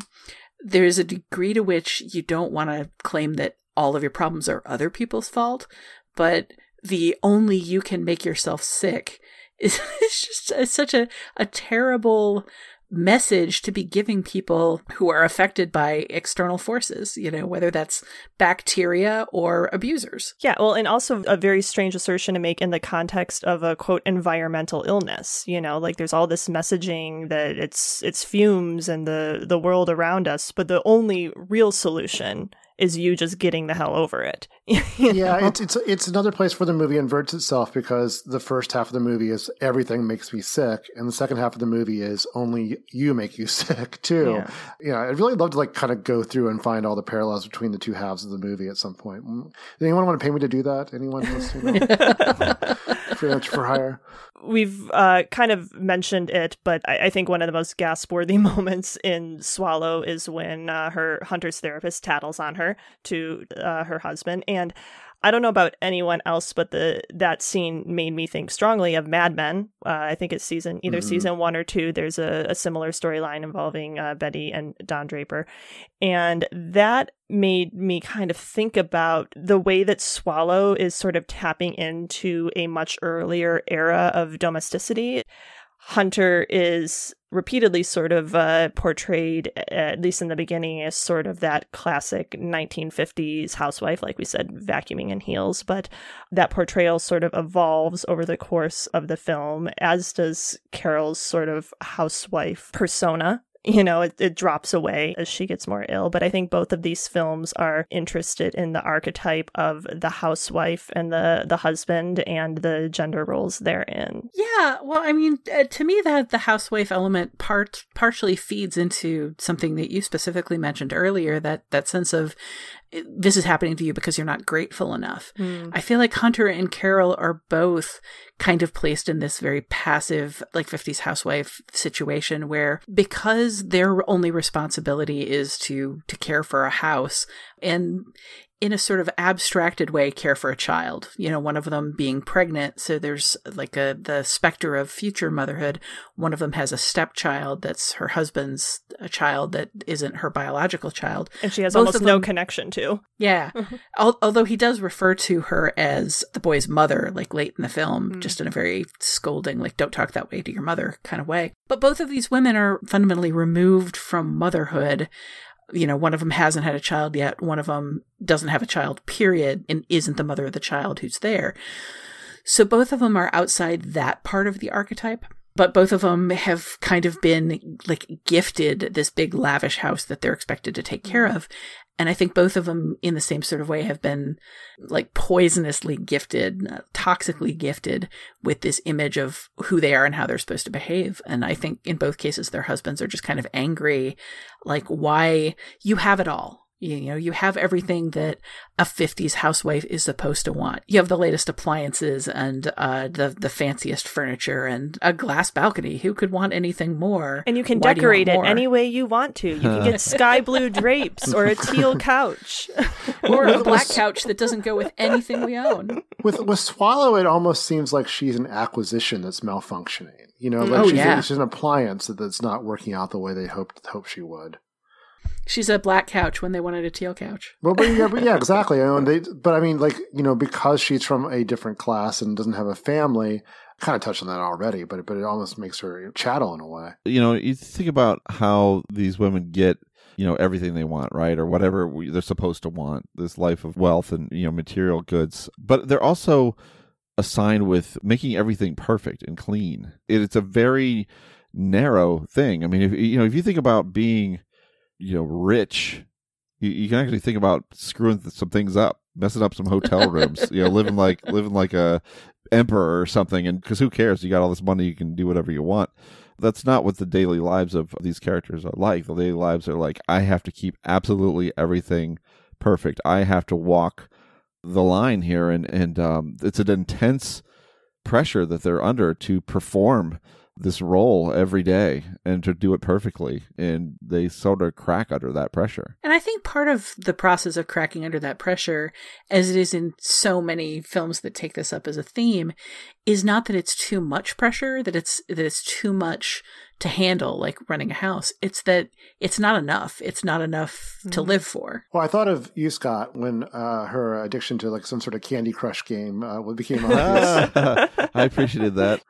There is a degree to which you don't want to claim that all of your problems are other people's fault, but the only you can make yourself sick is just such a terrible message to be giving people who are affected by external forces, you know, whether that's bacteria or abusers. Yeah, well, and also a very strange assertion to make in the context of a, quote, environmental illness. You know, like, there's all this messaging that it's fumes and the world around us, but the only real solution is you just getting the hell over it. Yeah, it's another place where the movie inverts itself, because the first half of the movie is everything makes me sick, and the second half of the movie is only you make you sick too. Yeah, I'd really love to, like, kind of go through and find all the parallels between the two halves of the movie at some point. Does anyone want to pay me to do that? Anyone listening? Freelance for hire. We've kind of mentioned it, but I think one of the most gasp-worthy moments in Swallow is when Hunter's therapist tattles on her to her husband. And I don't know about anyone else, but that scene made me think strongly of Mad Men. I think it's season 1 or 2. There's a similar storyline involving Betty and Don Draper. And that made me kind of think about the way that Swallow is sort of tapping into a much earlier era of domesticity. Hunter is repeatedly sort of portrayed, at least in the beginning, as sort of that classic 1950s housewife, like we said, vacuuming in heels. But that portrayal sort of evolves over the course of the film, as does Carol's sort of housewife persona. You know, it drops away as she gets more ill. But I think both of these films are interested in the archetype of the housewife and the husband and the gender roles therein. Yeah, well, I mean, to me, the housewife element partially feeds into something that you specifically mentioned earlier, that sense of this is happening to you because you're not grateful enough. Mm. I feel like Hunter and Carol are both kind of placed in this very passive, like 50s housewife situation where, because their only responsibility is to care for a house, and in a sort of abstracted way, care for a child, you know, one of them being pregnant. So there's like the specter of future motherhood. One of them has a stepchild that's her husband's, a child that isn't her biological child. And she has almost no connection to. Yeah. Mm-hmm. Although he does refer to her as the boy's mother, like late in the film, mm-hmm. just in a very scolding, like, don't talk that way to your mother kind of way. But both of these women are fundamentally removed from motherhood. You know, one of them hasn't had a child yet. One of them doesn't have a child, period, and isn't the mother of the child who's there. So both of them are outside that part of the archetype. But both of them have kind of been like gifted this big lavish house that they're expected to take care of. And I think both of them in the same sort of way have been like poisonously gifted, toxically gifted with this image of who they are and how they're supposed to behave. And I think in both cases, their husbands are just kind of angry, like, why you have it all. You know, you have everything that a 50s housewife is supposed to want. You have the latest appliances and the fanciest furniture and a glass balcony. Who could want anything more? And you can decorate it any way you want to. You can get sky blue drapes or a teal couch or a black couch that doesn't go with anything we own. With Swallow, it almost seems like she's an acquisition that's malfunctioning. You know, like she's an appliance that's not working out the way they hoped she would. She's a black couch when they wanted a teal couch. Well, but yeah, exactly. Because she's from a different class and doesn't have a family, I kind of touched on that already, but it almost makes her chattel in a way. You know, you think about how these women get, you know, everything they want, right? Or whatever they're supposed to want, this life of wealth and, you know, material goods. But they're also assigned with making everything perfect and clean. It's a very narrow thing. I mean, if you think about being... you know, rich, you can actually think about screwing some things up, messing up some hotel rooms, you know, living like a emperor or something. And because who cares? You got all this money, you can do whatever you want. That's not what the daily lives of these characters are like. The daily lives are like, I have to keep absolutely everything perfect. I have to walk the line here. And it's an intense pressure that they're under to perform this role every day and to do it perfectly, and they sort of crack under that pressure. And I think part of the process of cracking under that pressure, as it is in so many films that take this up as a theme, is not that it's too much pressure, that it's too much to handle, like running a house. It's that it's not enough. It's not enough to live for. Well, I thought of you, Scott, when her addiction to like some sort of Candy Crush game became obvious. I appreciated that.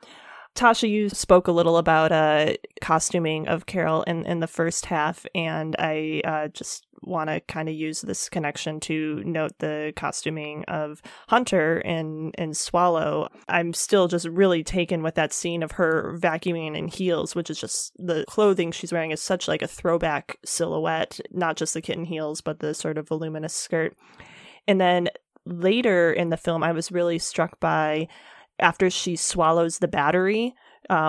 Tasha, you spoke a little about costuming of Carol in the first half, and I just want to kind of use this connection to note the costuming of Hunter in Swallow. I'm still just really taken with that scene of her vacuuming in heels, which is just the clothing she's wearing is such like a throwback silhouette, not just the kitten heels, but the sort of voluminous skirt. And then later in the film, I was really struck by after she swallows the battery,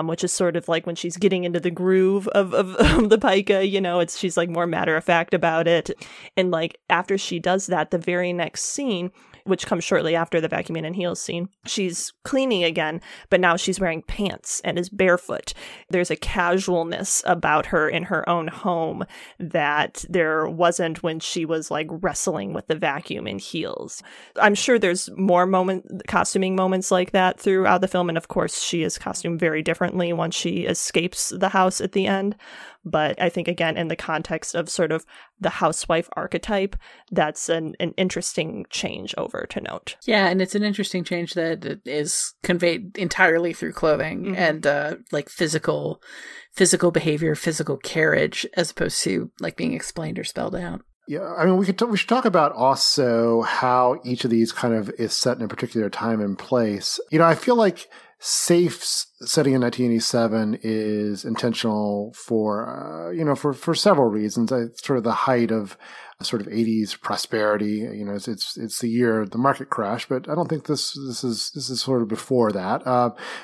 which is sort of like when she's getting into the groove of the pica, you know, she's like more matter of fact about it. And like after she does that, the very next scene, which comes shortly after the vacuuming and heels scene, she's cleaning again, but now she's wearing pants and is barefoot. There's a casualness about her in her own home that there wasn't when she was like wrestling with the vacuum in heels. I'm sure there's more costuming moments like that throughout the film. And of course, she is costumed very differently once she escapes the house at the end. But I think, again, in the context of sort of the housewife archetype, that's an interesting change over to note. Yeah, and it's an interesting change that is conveyed entirely through clothing mm-hmm. and like physical behavior, physical carriage, as opposed to like being explained or spelled out. Yeah, I mean, we should talk about also how each of these kind of is set in a particular time and place. You know, I feel like Safe's setting in 1987 is intentional for, you know, for several reasons. It's sort of the height of sort of 80s prosperity. You know, it's the year of the market crash, but I don't think this is sort of before that.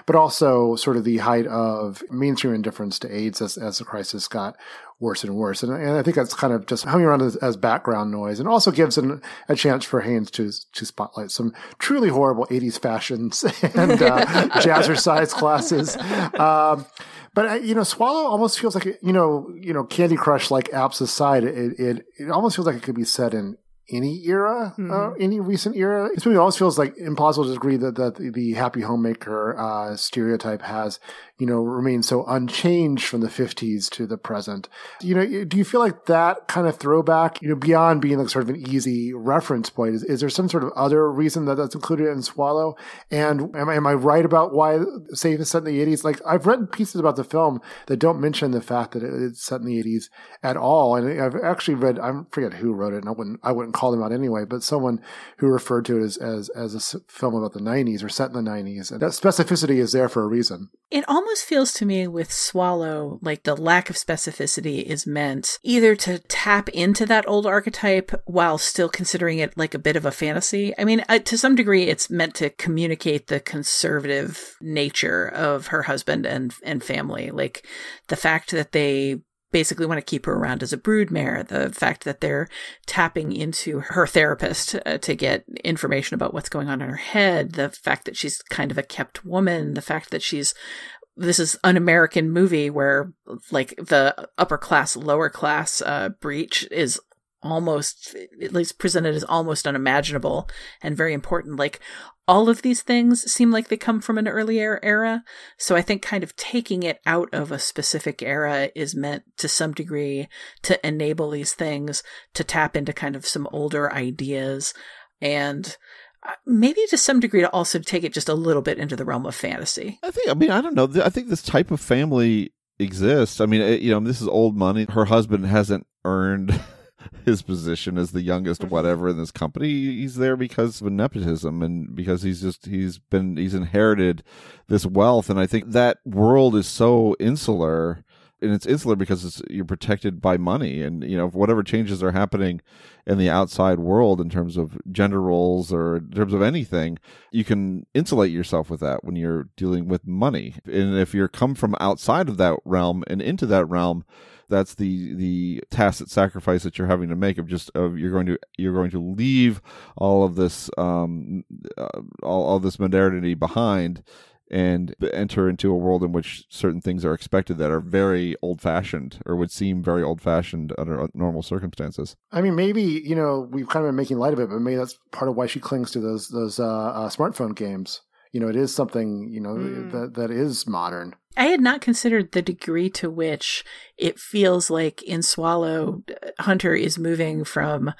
But also sort of the height of mainstream indifference to AIDS as the crisis got worse and worse. And I think that's kind of just humming around as background noise, and also gives a chance for Haynes to spotlight some truly horrible 80s fashions and jazzercise classes. But, you know, Swallow almost feels like, you know, Candy Crush, like Apps aside, it almost feels like it could be set in any era, mm-hmm. Any recent era. This movie always feels like impossible to agree that the happy homemaker stereotype has, you know, remained so unchanged from the 50s to the present. You know, do you feel like that kind of throwback, you know, beyond being like sort of an easy reference point, is there some sort of other reason that's included in Swallow? And am I right about why Safe is set in the 80s? Like, I've read pieces about the film that don't mention the fact that it's set in the 80s at all. And I've actually read, I forget who wrote it, and I wouldn't call them out anyway, but someone who referred to it as a film about the 90s or set in the 90s. And that specificity is there for a reason. It almost feels to me with Swallow like the lack of specificity is meant either to tap into that old archetype while still considering it like a bit of a fantasy. I mean, to some degree, it's meant to communicate the conservative nature of her husband and family. Like the fact that they basically want to keep her around as a broodmare, the fact that they're tapping into her therapist to get information about what's going on in her head, the fact that she's kind of a kept woman, the fact that this is an American movie where like the upper class, lower class breach is almost, at least presented as almost unimaginable and very important. Like all of these things seem like they come from an earlier era. So I think kind of taking it out of a specific era is meant to some degree to enable these things to tap into kind of some older ideas, and maybe to some degree to also take it just a little bit into the realm of fantasy. I don't know. I think this type of family exists. I mean, you know, this is old money. Her husband hasn't earned his position as the youngest whatever in this company. He's there because of nepotism and because he's inherited this wealth. And I think that world is so insular, and it's insular because you're protected by money. And, you know, whatever changes are happening in the outside world in terms of gender roles or in terms of anything, you can insulate yourself with that when you're dealing with money. And if you're come from outside of that realm and into that realm, that's the tacit sacrifice that you're having to make of you're going to leave all of this all this modernity behind and enter into a world in which certain things are expected that are very old-fashioned or would seem very old-fashioned under normal circumstances. I mean, maybe, you know, we've kind of been making light of it, but maybe that's part of why she clings to those smartphone games. You know, it is something, you know, that is modern. I had not considered the degree to which it feels like in Swallow, Hunter is moving from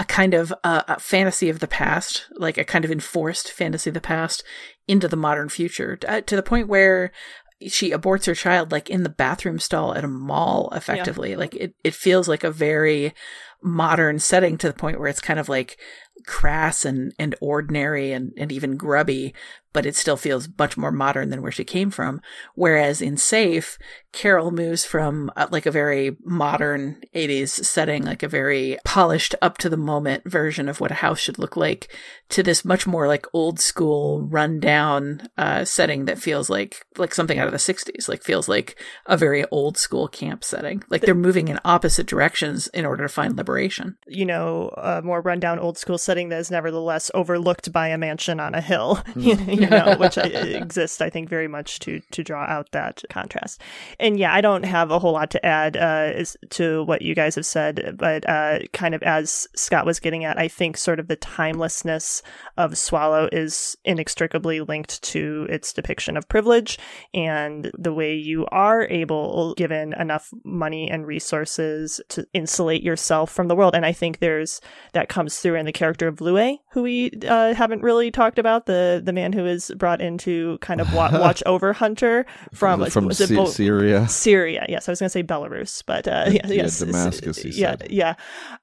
a kind of a fantasy of the past, like a kind of enforced fantasy of the past, into the modern future, to the point where she aborts her child like in the bathroom stall at a mall, effectively. Yeah. Like it feels like a very modern setting, to the point where it's kind of like crass and ordinary and even grubby, but it still feels much more modern than where she came from. Whereas in Safe, Carol moves from like a very modern 80s setting, like a very polished up to the moment version of what a house should look like, to this much more like old school rundown setting that feels like something out of the 60s, like feels like a very old school camp setting. Like they're moving in opposite directions in order to find liberation. You know, a more rundown old school setting that is nevertheless overlooked by a mansion on a hill. Mm. you know, which exists, I think, very much to draw out that contrast. And yeah, I don't have a whole lot to add to what you guys have said, but kind of as Scott was getting at, I think sort of the timelessness of Swallow is inextricably linked to its depiction of privilege and the way you are able, given enough money and resources, to insulate yourself from the world. And I think that comes through in the character of Lue, who we haven't really talked about, the man who is brought in to kind of watch over Hunter from Syria. Syria, yes. I was going to say Belarus, but yes. Damascus, he said. Yeah.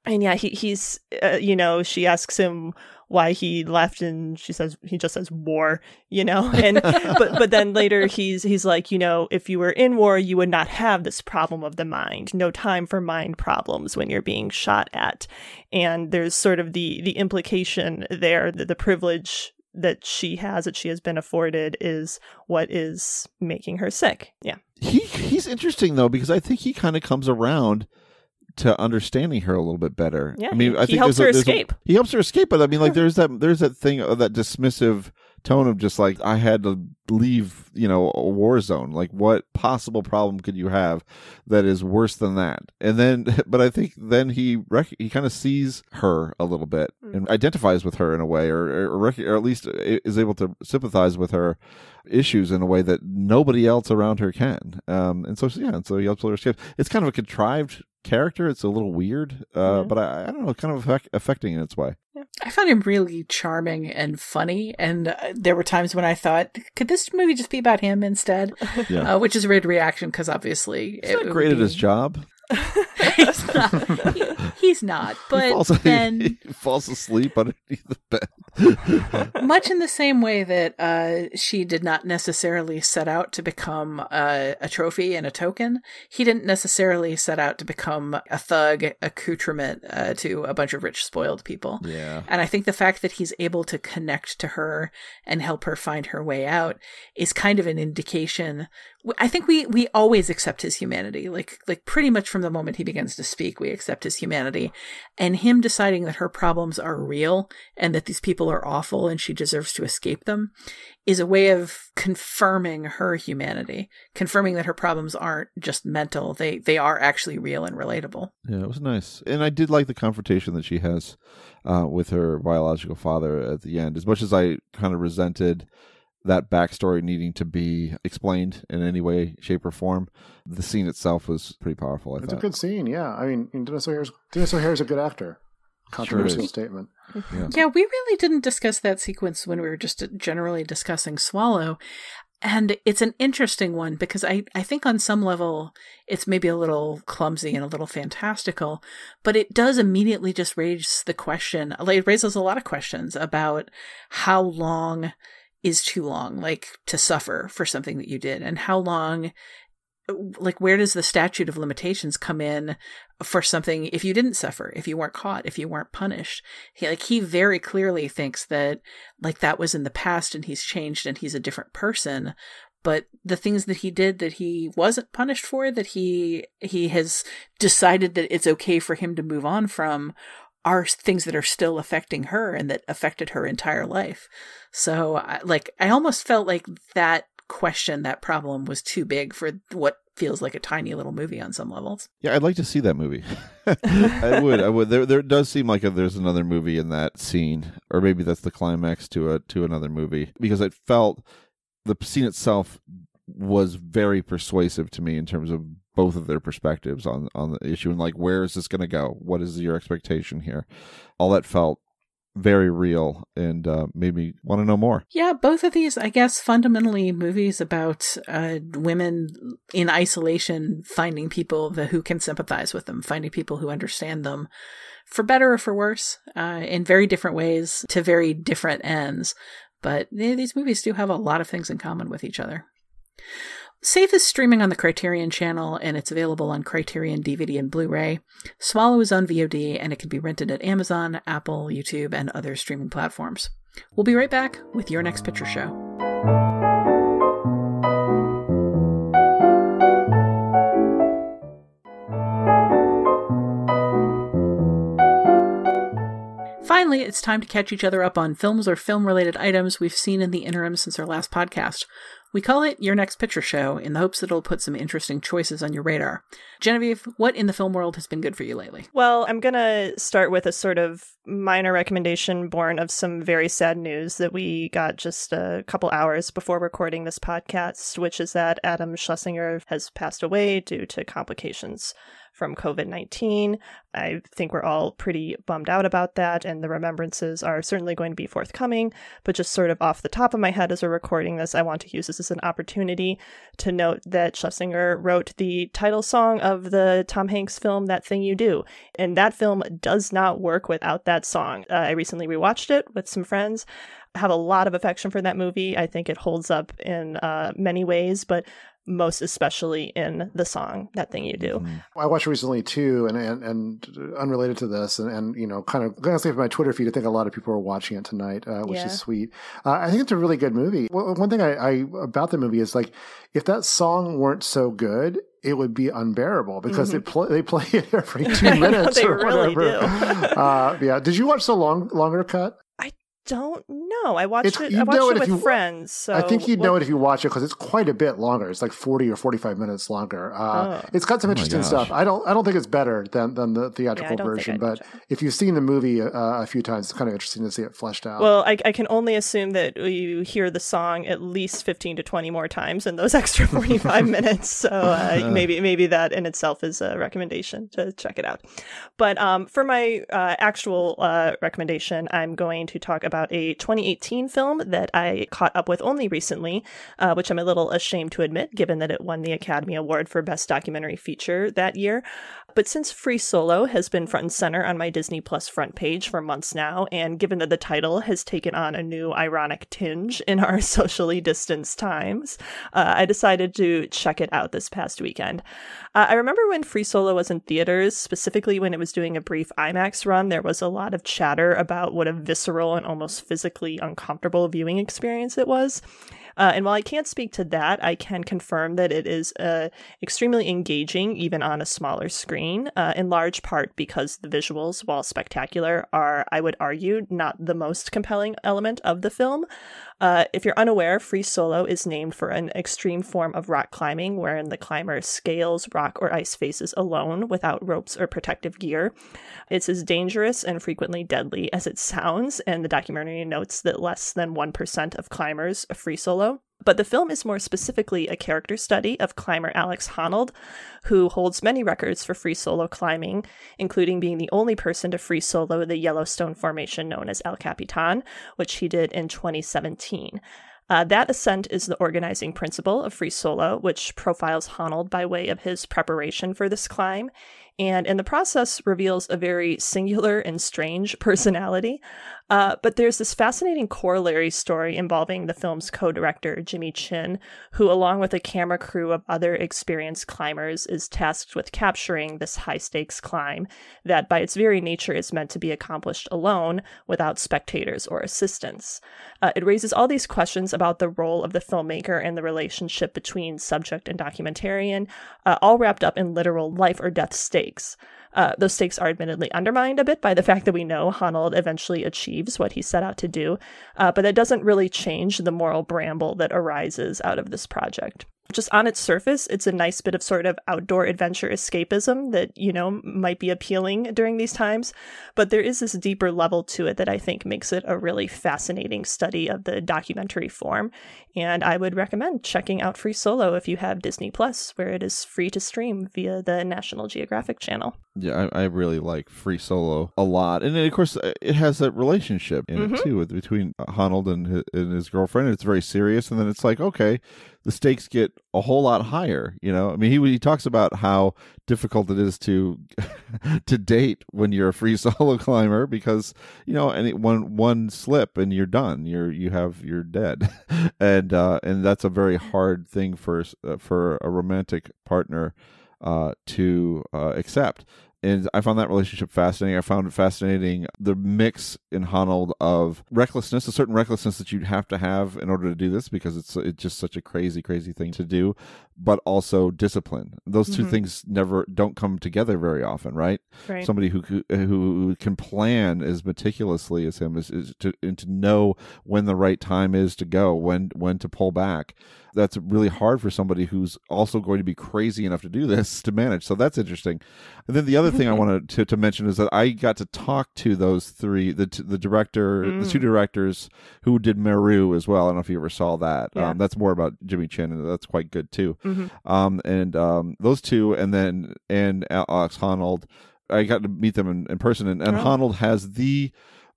And yeah, he's, you know, she asks him why he left, and he just says war, you know, and but then later he's like, you know, if you were in war, you would not have this problem of the mind, no time for mind problems when you're being shot at. And there's sort of the implication there that the privilege that she has been afforded is what is making her sick. Yeah, he's interesting though, because I think he kind of comes around to understanding her a little bit better. Yeah, I mean, I think he helps her escape. He helps her escape, but I mean, like, there's that thing of that dismissive tone of just like, I had to leave, you know, a war zone. Like, what possible problem could you have that is worse than that? And then, but I think then he kind of sees her a little bit and identifies with her in a way, or at least is able to sympathize with her issues in a way that nobody else around her can. And so he helps her escape. It's kind of a contrived character. It's a little weird, but I don't know, kind of affecting in its way. Yeah. I found him really charming and funny, and there were times when I thought, could this movie just be about him instead? Yeah. Which is a weird reaction, because obviously he's not great at his job. He's not. But he falls asleep underneath the bed. Much in the same way that she did not necessarily set out to become a trophy and a token, he didn't necessarily set out to become a thug accoutrement to a bunch of rich, spoiled people. Yeah. And I think the fact that he's able to connect to her and help her find her way out is kind of an indication. I think we always accept his humanity, like pretty much from the moment he begins to speak, we accept his humanity, and him deciding that her problems are real and that these people are awful and she deserves to escape them is a way of confirming her humanity, confirming that her problems aren't just mental. They are actually real and relatable. Yeah, it was nice. And I did like the confrontation that she has with her biological father at the end, as much as I kind of resented that backstory needing to be explained in any way, shape, or form. The scene itself was pretty powerful, I thought. It's a good scene, yeah. I mean, Dennis O'Hare's a good actor. Controversial statement. Yeah, we really didn't discuss that sequence when we were just generally discussing Swallow. And it's an interesting one because I think on some level it's maybe a little clumsy and a little fantastical, but it does immediately just raise the question. It raises a lot of questions about how long is too long, like, to suffer for something that you did, and how long, like, where does the statute of limitations come in for something if you didn't suffer, if you weren't caught, if you weren't punished? He very clearly thinks that, like, that was in the past and he's changed and he's a different person. But the things that he did that he wasn't punished for, that he has decided that it's okay for him to move on from, are things that are still affecting her and that affected her entire life. So, like, I almost felt like that question, that problem was too big for what feels like a tiny little movie on some levels. Yeah, I'd like to see that movie. I would. There does seem like there's another movie in that scene, or maybe that's the climax to another movie, because I felt the scene itself was very persuasive to me in terms of both of their perspectives on the issue, and like, where is this going to go? What is your expectation here? All that felt very real and made me want to know more. Yeah, both of these, I guess, fundamentally movies about women in isolation, finding people who can sympathize with them, finding people who understand them, for better or for worse, in very different ways to very different ends. But these movies do have a lot of things in common with each other. Safe is streaming on the Criterion channel, and it's available on Criterion DVD and Blu-ray. Swallow is on VOD, and it can be rented at Amazon, Apple, YouTube, and other streaming platforms. We'll be right back with Your Next Picture Show. Finally, it's time to catch each other up on films or film-related items we've seen in the interim since our last podcast. We call it Your Next Picture Show in the hopes that it'll put some interesting choices on your radar. Genevieve, what in the film world has been good for you lately? Well, I'm going to start with a sort of minor recommendation born of some very sad news that we got just a couple hours before recording this podcast, which is that Adam Schlesinger has passed away due to complications from COVID-19. I think we're all pretty bummed out about that, and the remembrances are certainly going to be forthcoming, but just sort of off the top of my head as we're recording this, I want to use this as an opportunity to note that Schlesinger wrote the title song of the Tom Hanks film, That Thing You Do, and that film does not work without that song. I recently rewatched it with some friends. I have a lot of affection for that movie. I think it holds up in many ways, but most especially in the song, That Thing You Do. I watched recently too, and unrelated to this, and you know, kind of glancing at my Twitter feed, I think a lot of people are watching it tonight, which is sweet. I think it's a really good movie. One thing I about the movie is, like, if that song weren't so good, it would be unbearable because they play it every 2 minutes or really whatever. Did you watch the longer cut? Don't know. I watched it with friends. So. I think you'd know it if you watch it because it's quite a bit longer. It's like 40 or 45 minutes longer. It's got some interesting stuff. I don't think it's better than the theatrical version, but if you've seen the movie a few times, it's kind of interesting to see it fleshed out. Well, I can only assume that you hear the song at least 15 to 20 more times in those extra 45 minutes. So maybe that in itself is a recommendation to check it out. But for my actual recommendation, I'm going to talk about a 2018 film that I caught up with only recently, which I'm a little ashamed to admit, given that it won the Academy Award for Best Documentary Feature that year. But since Free Solo has been front and center on my Disney Plus front page for months now, and given that the title has taken on a new ironic tinge in our socially distanced times, I decided to check it out this past weekend. I remember when Free Solo was in theaters, specifically when it was doing a brief IMAX run, there was a lot of chatter about what a visceral and almost physically uncomfortable viewing experience it was. And while I can't speak to that, I can confirm that it is extremely engaging, even on a smaller screen, in large part because the visuals, while spectacular, are, I would argue, not the most compelling element of the film. If you're unaware, Free Solo is named for an extreme form of rock climbing wherein the climber scales rock or ice faces alone without ropes or protective gear. It's as dangerous and frequently deadly as it sounds, and the documentary notes that less than 1% of climbers free solo. But the film is more specifically a character study of climber Alex Honnold, who holds many records for free solo climbing, including being the only person to free solo the Yellowstone formation known as El Capitan, which he did in 2017. That ascent is the organizing principle of Free Solo, which profiles Honnold by way of his preparation for this climb, and in the process reveals a very singular and strange personality. But there's this fascinating corollary story involving the film's co-director, Jimmy Chin, who, along with a camera crew of other experienced climbers, is tasked with capturing this high-stakes climb that, by its very nature, is meant to be accomplished alone without spectators or assistance. It raises all these questions about the role of the filmmaker and the relationship between subject and documentarian, all wrapped up in literal life or death stakes. Those stakes are admittedly undermined a bit by the fact that we know Honnold eventually achieves what he set out to do, but that doesn't really change the moral bramble that arises out of this project. Just on its surface, it's a nice bit of sort of outdoor adventure escapism that, you know, might be appealing during these times, but there is this deeper level to it that I think makes it a really fascinating study of the documentary form, and I would recommend checking out Free Solo if you have Disney Plus, where it is free to stream via the National Geographic channel. Yeah, I really like Free Solo a lot, and of course, it has that relationship in it too between Honnold and his girlfriend. It's very serious, and then it's like, okay, the stakes get a whole lot higher, you know? I mean, he talks about how difficult it is to date when you're a free solo climber because, you know, one slip and you're done. You're dead, and that's a very hard thing for a romantic partner to accept. And I found that relationship fascinating. I found it fascinating the mix in Honnold of recklessness, a certain recklessness that you'd have to have in order to do this, because it's just such a crazy, crazy thing to do, but also discipline. Those two things never don't come together very often, right? Right. Somebody who can plan as meticulously as him is to know when the right time is to go, when to pull back. That's really hard for somebody who's also going to be crazy enough to do this to manage. So that's interesting. And then the other thing I wanted to mention is that I got to talk to those three, the director, the two directors who did Meru as well. I don't know if you ever saw that. Yeah. That's more about Jimmy Chin, and that's quite good too. And those two, and Alex Honnold, I got to meet them in person. And Honnold has the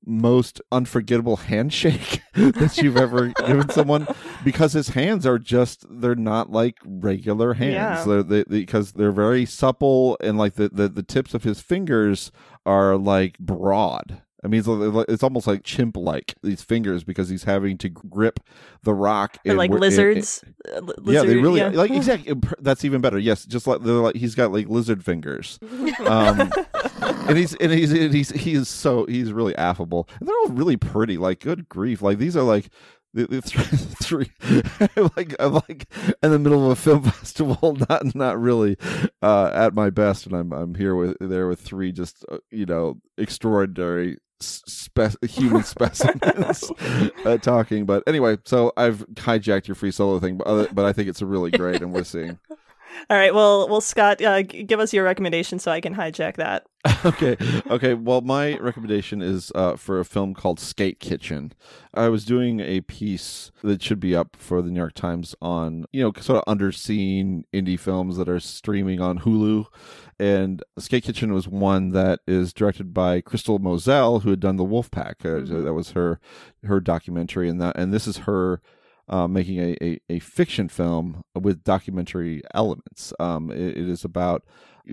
most unforgettable handshake that you've ever given someone, because his hands are just, they're not like regular hands. Yeah. Because they're very supple, and like the tips of his fingers are like broad. I mean, it's almost like chimp-like, these fingers, because he's having to grip the rock. They're like lizards. Yeah, they really like exactly. That's even better. Yes, just like they're like, he's got like lizard fingers, and he's really affable. And they're all really pretty. Like, good grief! Like, these are like. The three I'm like in the middle of a film festival, not really at my best, and I'm here with three just extraordinary human specimens talking. But anyway, so I've hijacked your Free Solo thing, but I think it's really great, and we're seeing. All right. Well, Scott, give us your recommendation so I can hijack that. Okay. Well, my recommendation is for a film called Skate Kitchen. I was doing a piece that should be up for the New York Times on, sort of underseen indie films that are streaming on Hulu. And Skate Kitchen was one that is directed by Crystal Moselle, who had done The Wolf Pack. That was her documentary. And this is her... making a fiction film with documentary elements. It is about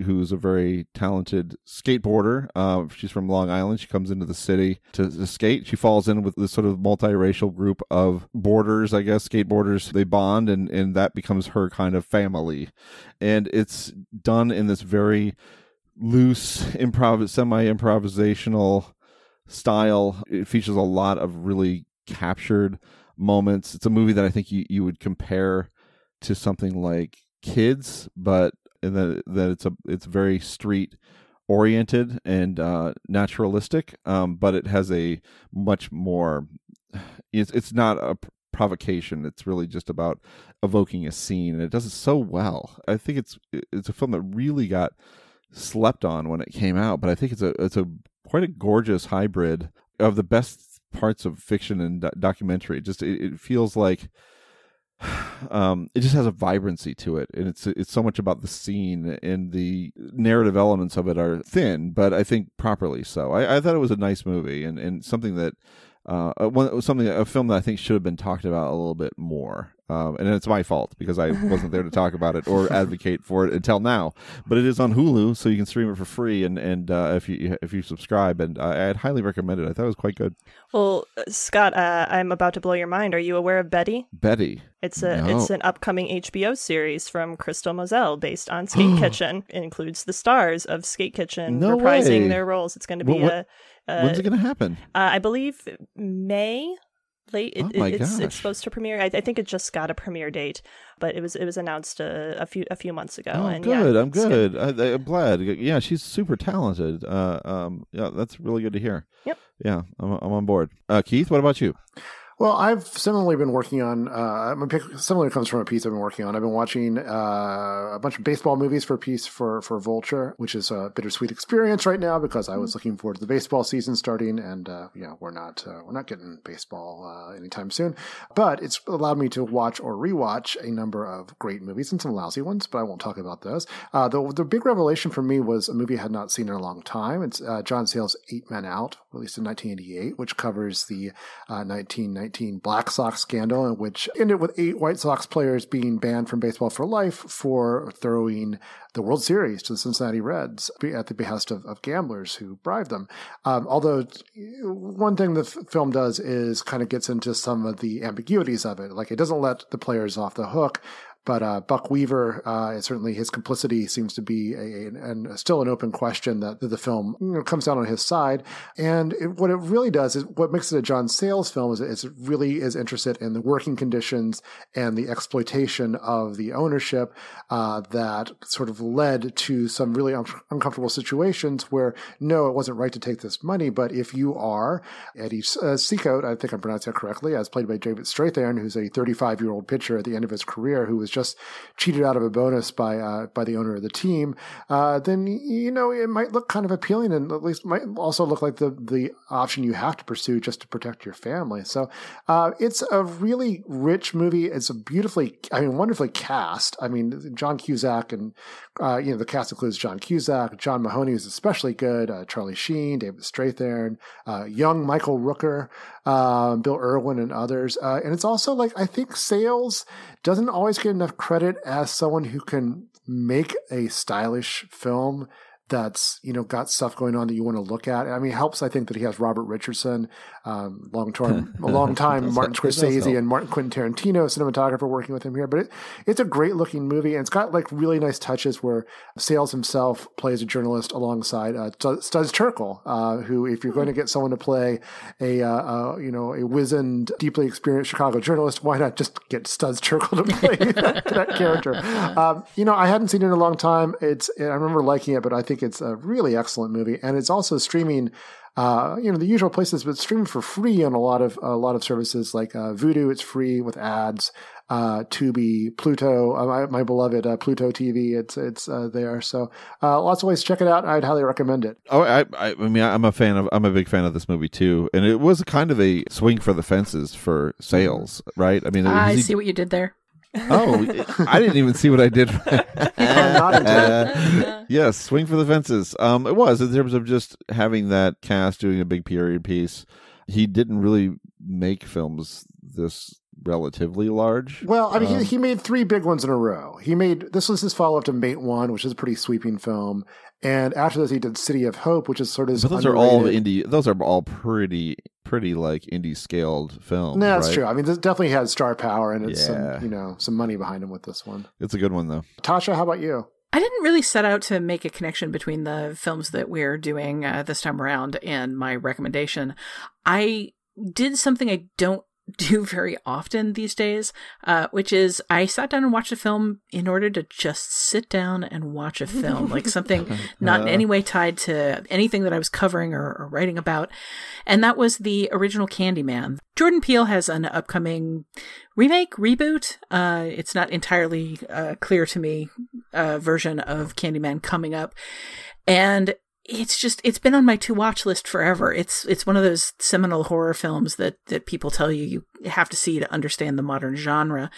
who's a very talented skateboarder. She's from Long Island. She comes into the city to skate. She falls in with this sort of multiracial group of boarders, I guess, skateboarders. They bond, and that becomes her kind of family. And it's done in this very loose, semi-improvisational style. It features a lot of really captured moments. It's a movie that I think you would compare to something like Kids, but in that it's very street oriented and naturalistic, but it has a much more, it's not a provocation, it's really just about evoking a scene, and it does it so well. I think it's a film that really got slept on when it came out, but I think it's a quite a gorgeous hybrid of the best parts of fiction and documentary. It feels like it just has a vibrancy to it, and it's so much about the scene, and the narrative elements of it are thin, but I think properly so. I thought it was a nice movie, and something that a film that I think should have been talked about a little bit more. And it's my fault because I wasn't there to talk about it or advocate for it until now. But it is on Hulu, so you can stream it for free. And if you subscribe, and I'd highly recommend it. I thought it was quite good. Well, Scott, I'm about to blow your mind. Are you aware of Betty? Betty. It's an upcoming HBO series from Crystal Moselle based on Skate Kitchen. It includes the stars of Skate Kitchen reprising their roles. It's going to be when's it going to happen? I believe May. It's supposed to premiere. I think it just got a premiere date, but it was announced a few months ago. Oh, and good! Yeah, I'm good. I'm glad. Yeah, she's super talented. Yeah, that's really good to hear. Yep. Yeah, I'm on board. Keith, what about you? Well, I've similarly been working on. My pick similarly comes from a piece I've been working on. I've been watching a bunch of baseball movies for a piece for Vulture, which is a bittersweet experience right now because I was looking forward to the baseball season starting, and we're not getting baseball anytime soon. But it's allowed me to watch or rewatch a number of great movies and some lousy ones, but I won't talk about those. The big revelation for me was a movie I had not seen in a long time. It's John Sayles' 8 Men Out, released in 1988, which covers the 1990. Black Sox scandal, in which ended with 8 White Sox players being banned from baseball for life for throwing the World Series to the Cincinnati Reds at the behest of gamblers who bribed them. Although one thing the film does is kind of gets into some of the ambiguities of it. Like, it doesn't let the players off the hook, But Buck Weaver, certainly his complicity seems to be still an open question that the film comes down on his side. And what it really does is what makes it a John Sayles film is it really is interested in the working conditions and the exploitation of the ownership that sort of led to some really uncomfortable situations where, no, it wasn't right to take this money. But if you are Eddie Seacoat, I think I'm pronouncing that correctly, as played by David Strathairn, who's a 35-year-old pitcher at the end of his career who was just cheated out of a bonus by the owner of the team, then, you know, it might look kind of appealing and at least might also look like the option you have to pursue just to protect your family. So it's a really rich movie. It's a wonderfully cast. I mean, John Cusack and, the cast includes John Cusack, John Mahoney is especially good, Charlie Sheen, David Strathairn, young Michael Rooker, Bill Irwin and others. And it's also like, I think Sayles doesn't always get enough credit as someone who can make a stylish film that's, you know, got stuff going on that you want to look at. I mean, it helps, I think, that he has Robert Richardson, long-time Martin Scorsese and Quentin Tarantino cinematographer working with him here. But it's a great-looking movie, and it's got, like, really nice touches where Sayles himself plays a journalist alongside Studs Terkel, who, if you're going to get someone to play a wizened, deeply experienced Chicago journalist, why not just get Studs Terkel to play that character? I hadn't seen it in a long time. I remember liking it, but I think it's a really excellent movie, and it's also streaming, the usual places, but streaming for free on a lot of services like Vudu. It's free with ads. Tubi, Pluto, my beloved Pluto TV, it's there. So lots of ways to check it out. I'd highly recommend it. Oh, I mean, I'm a big fan of this movie too, and it was kind of a swing for the fences for Sayles, right? I mean, I see what you did there. Oh, I didn't even see what I did. Yes, swing for the fences. It was in terms of just having that cast doing a big period piece. He didn't really make films this relatively large. Well, I mean, he made three big ones in a row. This was his follow-up to Mate One, which is a pretty sweeping film. And after this, he did City of Hope, which is sort of but those underrated. Are all indie. Those are all pretty like indie scaled films. No, that's right? True. I mean, this definitely had star power and it's some money behind him with this one. It's a good one though. Tasha, how about you? I didn't really set out to make a connection between the films that we're doing this time around and my recommendation. I did something I don't do very often these days, which is I sat down and watched a film in order to just sit down and watch a film, like something not in any way tied to anything that I was covering or writing about. And that was the original Candyman. Jordan Peele has an upcoming remake, reboot. It's not entirely clear to me, version of Candyman coming up. And it's been on my to watch list forever. It's one of those seminal horror films that people tell you have to see to understand the modern genre.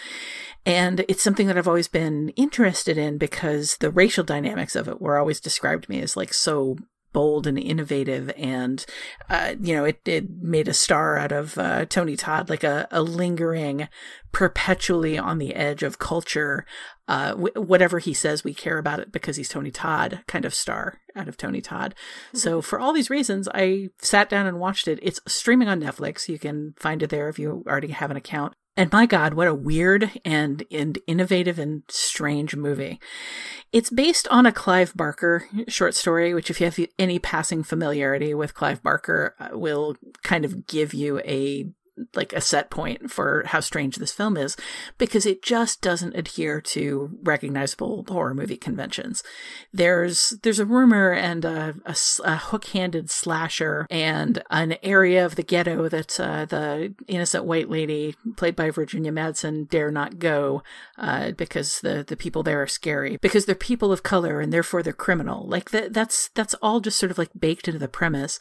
And it's something that I've always been interested in because the racial dynamics of it were always described to me as like so bold and innovative. And, it made a star out of Tony Todd, like a lingering, perpetually on the edge of culture. Whatever he says, we care about it because he's Tony Todd, kind of star out of Tony Todd. Mm-hmm. So for all these reasons, I sat down and watched it. It's streaming on Netflix. You can find it there if you already have an account. And my God, what a weird and innovative and strange movie. It's based on a Clive Barker short story, which if you have any passing familiarity with Clive Barker, will kind of give you a set point for how strange this film is, because it just doesn't adhere to recognizable horror movie conventions. There's a rumor and a hook-handed slasher and an area of the ghetto that the innocent white lady played by Virginia Madsen dare not go because the people there are scary, because they're people of color and therefore they're criminal. Like that's all just sort of like baked into the premise.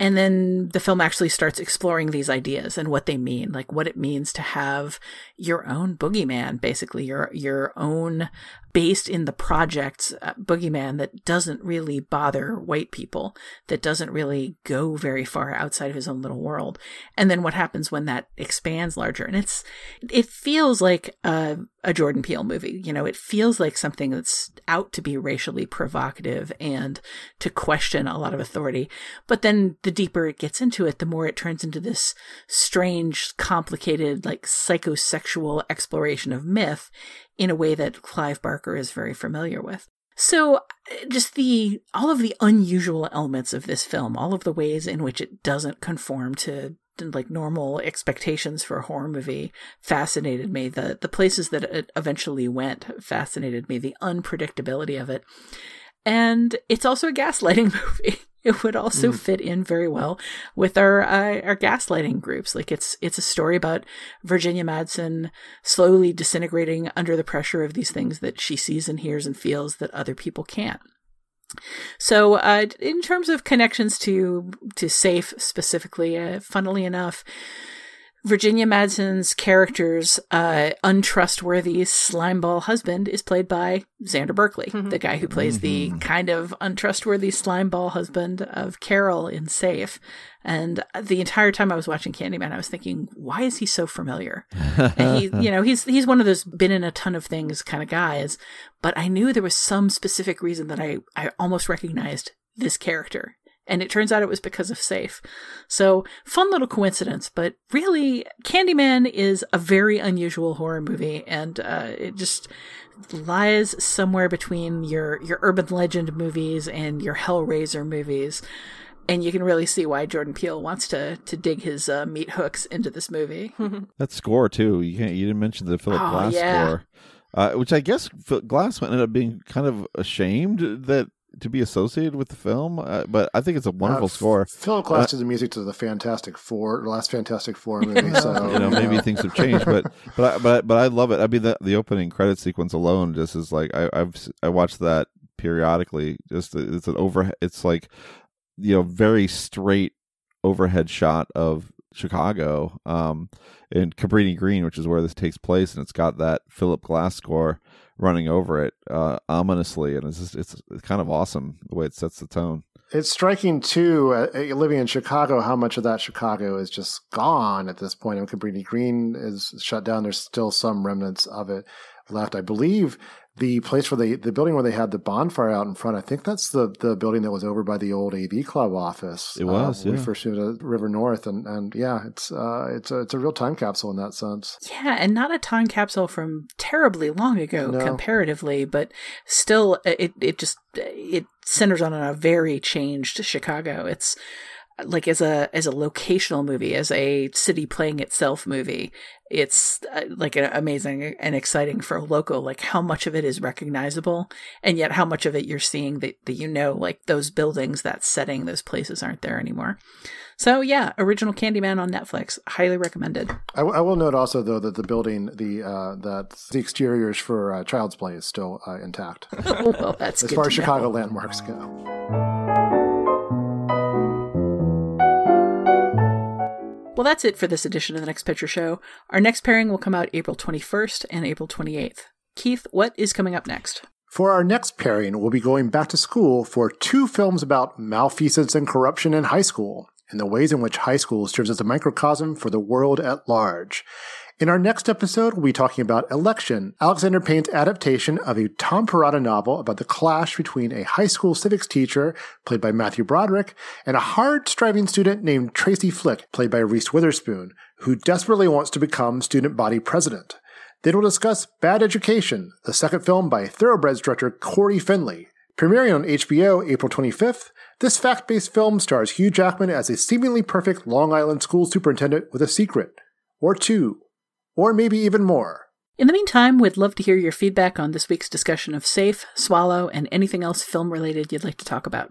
And then the film actually starts exploring these ideas and what they mean, like what it means to have your own boogeyman, basically your own based in the project boogeyman that doesn't really bother white people, that doesn't really go very far outside of his own little world. And then what happens when that expands larger? And it feels like a Jordan Peele movie. You know, it feels like something that's out to be racially provocative and to question a lot of authority. But then the deeper it gets into it, the more it turns into this strange, complicated, like psychosexual exploration of myth in a way that Clive Barker is very familiar with. So just all of the unusual elements of this film, all of the ways in which it doesn't conform to like normal expectations for a horror movie fascinated me. The places that it eventually went fascinated me, the unpredictability of it. And it's also a gaslighting movie. It would also fit in very well with our gaslighting groups. Like it's a story about Virginia Madsen slowly disintegrating under the pressure of these things that she sees and hears and feels that other people can't. So in terms of connections to SAFE specifically, funnily enough, Virginia Madsen's character's untrustworthy slimeball husband is played by Xander Berkeley, the guy who plays the kind of untrustworthy slimeball husband of Carol in SAFE. And the entire time I was watching Candyman, I was thinking, why is he so familiar? And he's one of those been in a ton of things kind of guys, but I knew there was some specific reason that I almost recognized this character. And it turns out it was because of SAFE. So fun little coincidence, but really Candyman is a very unusual horror movie. And it just lies somewhere between your urban legend movies and your Hellraiser movies. And you can really see why Jordan Peele wants to dig his meat hooks into this movie. That score too. You didn't mention the Philip Glass score, which I guess Glass ended up being kind of ashamed that to be associated with the film, but I think it's a wonderful score. Philip Glass did the music to the Fantastic Four, the last Fantastic Four movie. So maybe things have changed, but I love it. I mean, the opening credit sequence alone just is like I watched that periodically. Just it's an overhead. It's like very straight overhead shot of Chicago and Cabrini Green, which is where this takes place, and it's got that Philip Glass score running over it ominously, and it's kind of awesome the way it sets the tone. It's striking too, living in Chicago, how much of that Chicago is just gone at this point. And Cabrini Green is shut down. There's still some remnants of it left. I believe the place where the building where they had the bonfire out in front, I think that's the building that was over by the old AV Club office. It was, yeah. We first moved to River North, and yeah, it's a real time capsule in that sense. Yeah, and not a time capsule from terribly long ago, comparatively, but still, it centers on a very changed Chicago. It's like as a locational movie, as a city playing itself movie, it's like an amazing and exciting for a local, like how much of it is recognizable and yet how much of it you're seeing that like those buildings, that setting, those places aren't there anymore. So yeah, original Candyman on Netflix, highly recommended. I will note also though that the building, that the exteriors for Child's Play is still intact. Well, that's as far as Chicago landmarks go. Well, that's it for this edition of The Next Picture Show. Our next pairing will come out April 21st and April 28th. Keith, what is coming up next? For our next pairing, we'll be going back to school for two films about malfeasance and corruption in high school and the ways in which high school serves as a microcosm for the world at large. In our next episode, we'll be talking about Election, Alexander Payne's adaptation of a Tom Perrotta novel about the clash between a high school civics teacher, played by Matthew Broderick, and a hard-striving student named Tracy Flick, played by Reese Witherspoon, who desperately wants to become student body president. Then we'll discuss Bad Education, the second film by Thoroughbreds director Corey Finley. Premiering on HBO April 25th, this fact-based film stars Hugh Jackman as a seemingly perfect Long Island school superintendent with a secret, or two, or maybe even more. In the meantime, we'd love to hear your feedback on this week's discussion of SAFE, Swallow, and anything else film-related you'd like to talk about.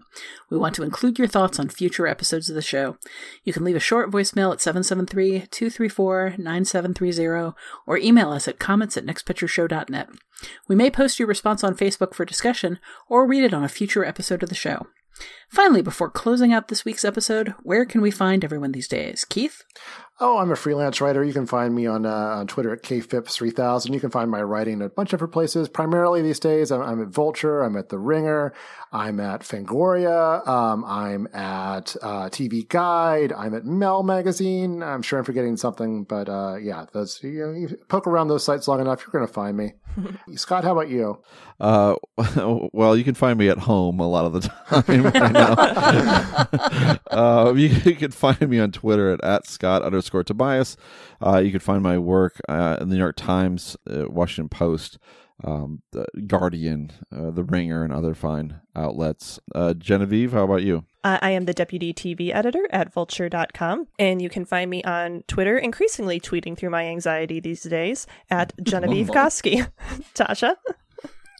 We want to include your thoughts on future episodes of the show. You can leave a short voicemail at 773-234-9730 or email us at comments@nextpictureshow.net. We may post your response on Facebook for discussion or read it on a future episode of the show. Finally, before closing out this week's episode, where can we find everyone these days? Keith? Oh, I'm a freelance writer. You can find me on Twitter at KFIPS3000. You can find my writing at a bunch of different places. Primarily these days, I'm at Vulture. I'm at The Ringer. I'm at Fangoria. I'm at TV Guide. I'm at Mel Magazine. I'm sure I'm forgetting something, but yeah, those, you poke around those sites long enough, you're going to find me. Scott, how about you? Well, you can find me at home a lot of the time right now. You can find me on Twitter at @Scott_. @Tobias. You can find my work in the New York Times, Washington Post, the Guardian, The Ringer, and other fine outlets. Genevieve, how about you? I am the deputy TV editor at vulture.com, and you can find me on Twitter, increasingly tweeting through my anxiety these days, @Genevieve Goski. Tasha?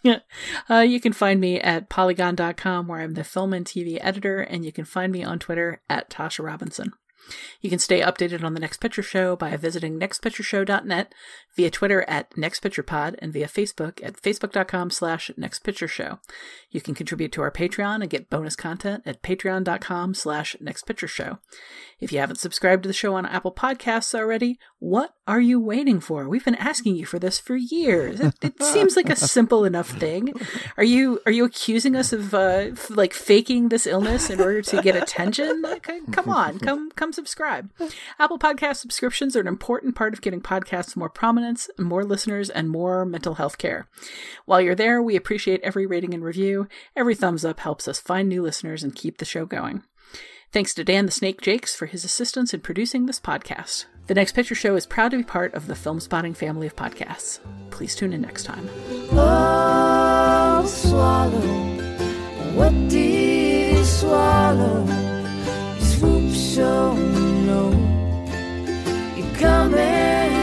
Yeah. You can find me at polygon.com, where I'm the film and TV editor, and you can find me on Twitter @Tasha Robinson. You can stay updated on The Next Picture Show by visiting nextpictureshow.net, via Twitter @NextPicturePod, and via Facebook at facebook.com/NextPictureShow. You can contribute to our Patreon and get bonus content at patreon.com/NextPictureShow. If you haven't subscribed to the show on Apple Podcasts already, what are you waiting for? We've been asking you for this for years. It seems like a simple enough thing. Are you accusing us of like faking this illness in order to get attention? Okay, come on, come subscribe. Apple Podcast subscriptions are an important part of getting podcasts more prominence, more listeners, and more mental health care. While you're there, we appreciate every rating and review. Every thumbs up helps us find new listeners and keep the show going. Thanks to Dan the Snake Jakes for his assistance in producing this podcast. The Next Picture Show is proud to be part of the Film Spotting family of podcasts. Please tune in next time. Oh, swallow, what do you swallow? You swoop so low, you come in.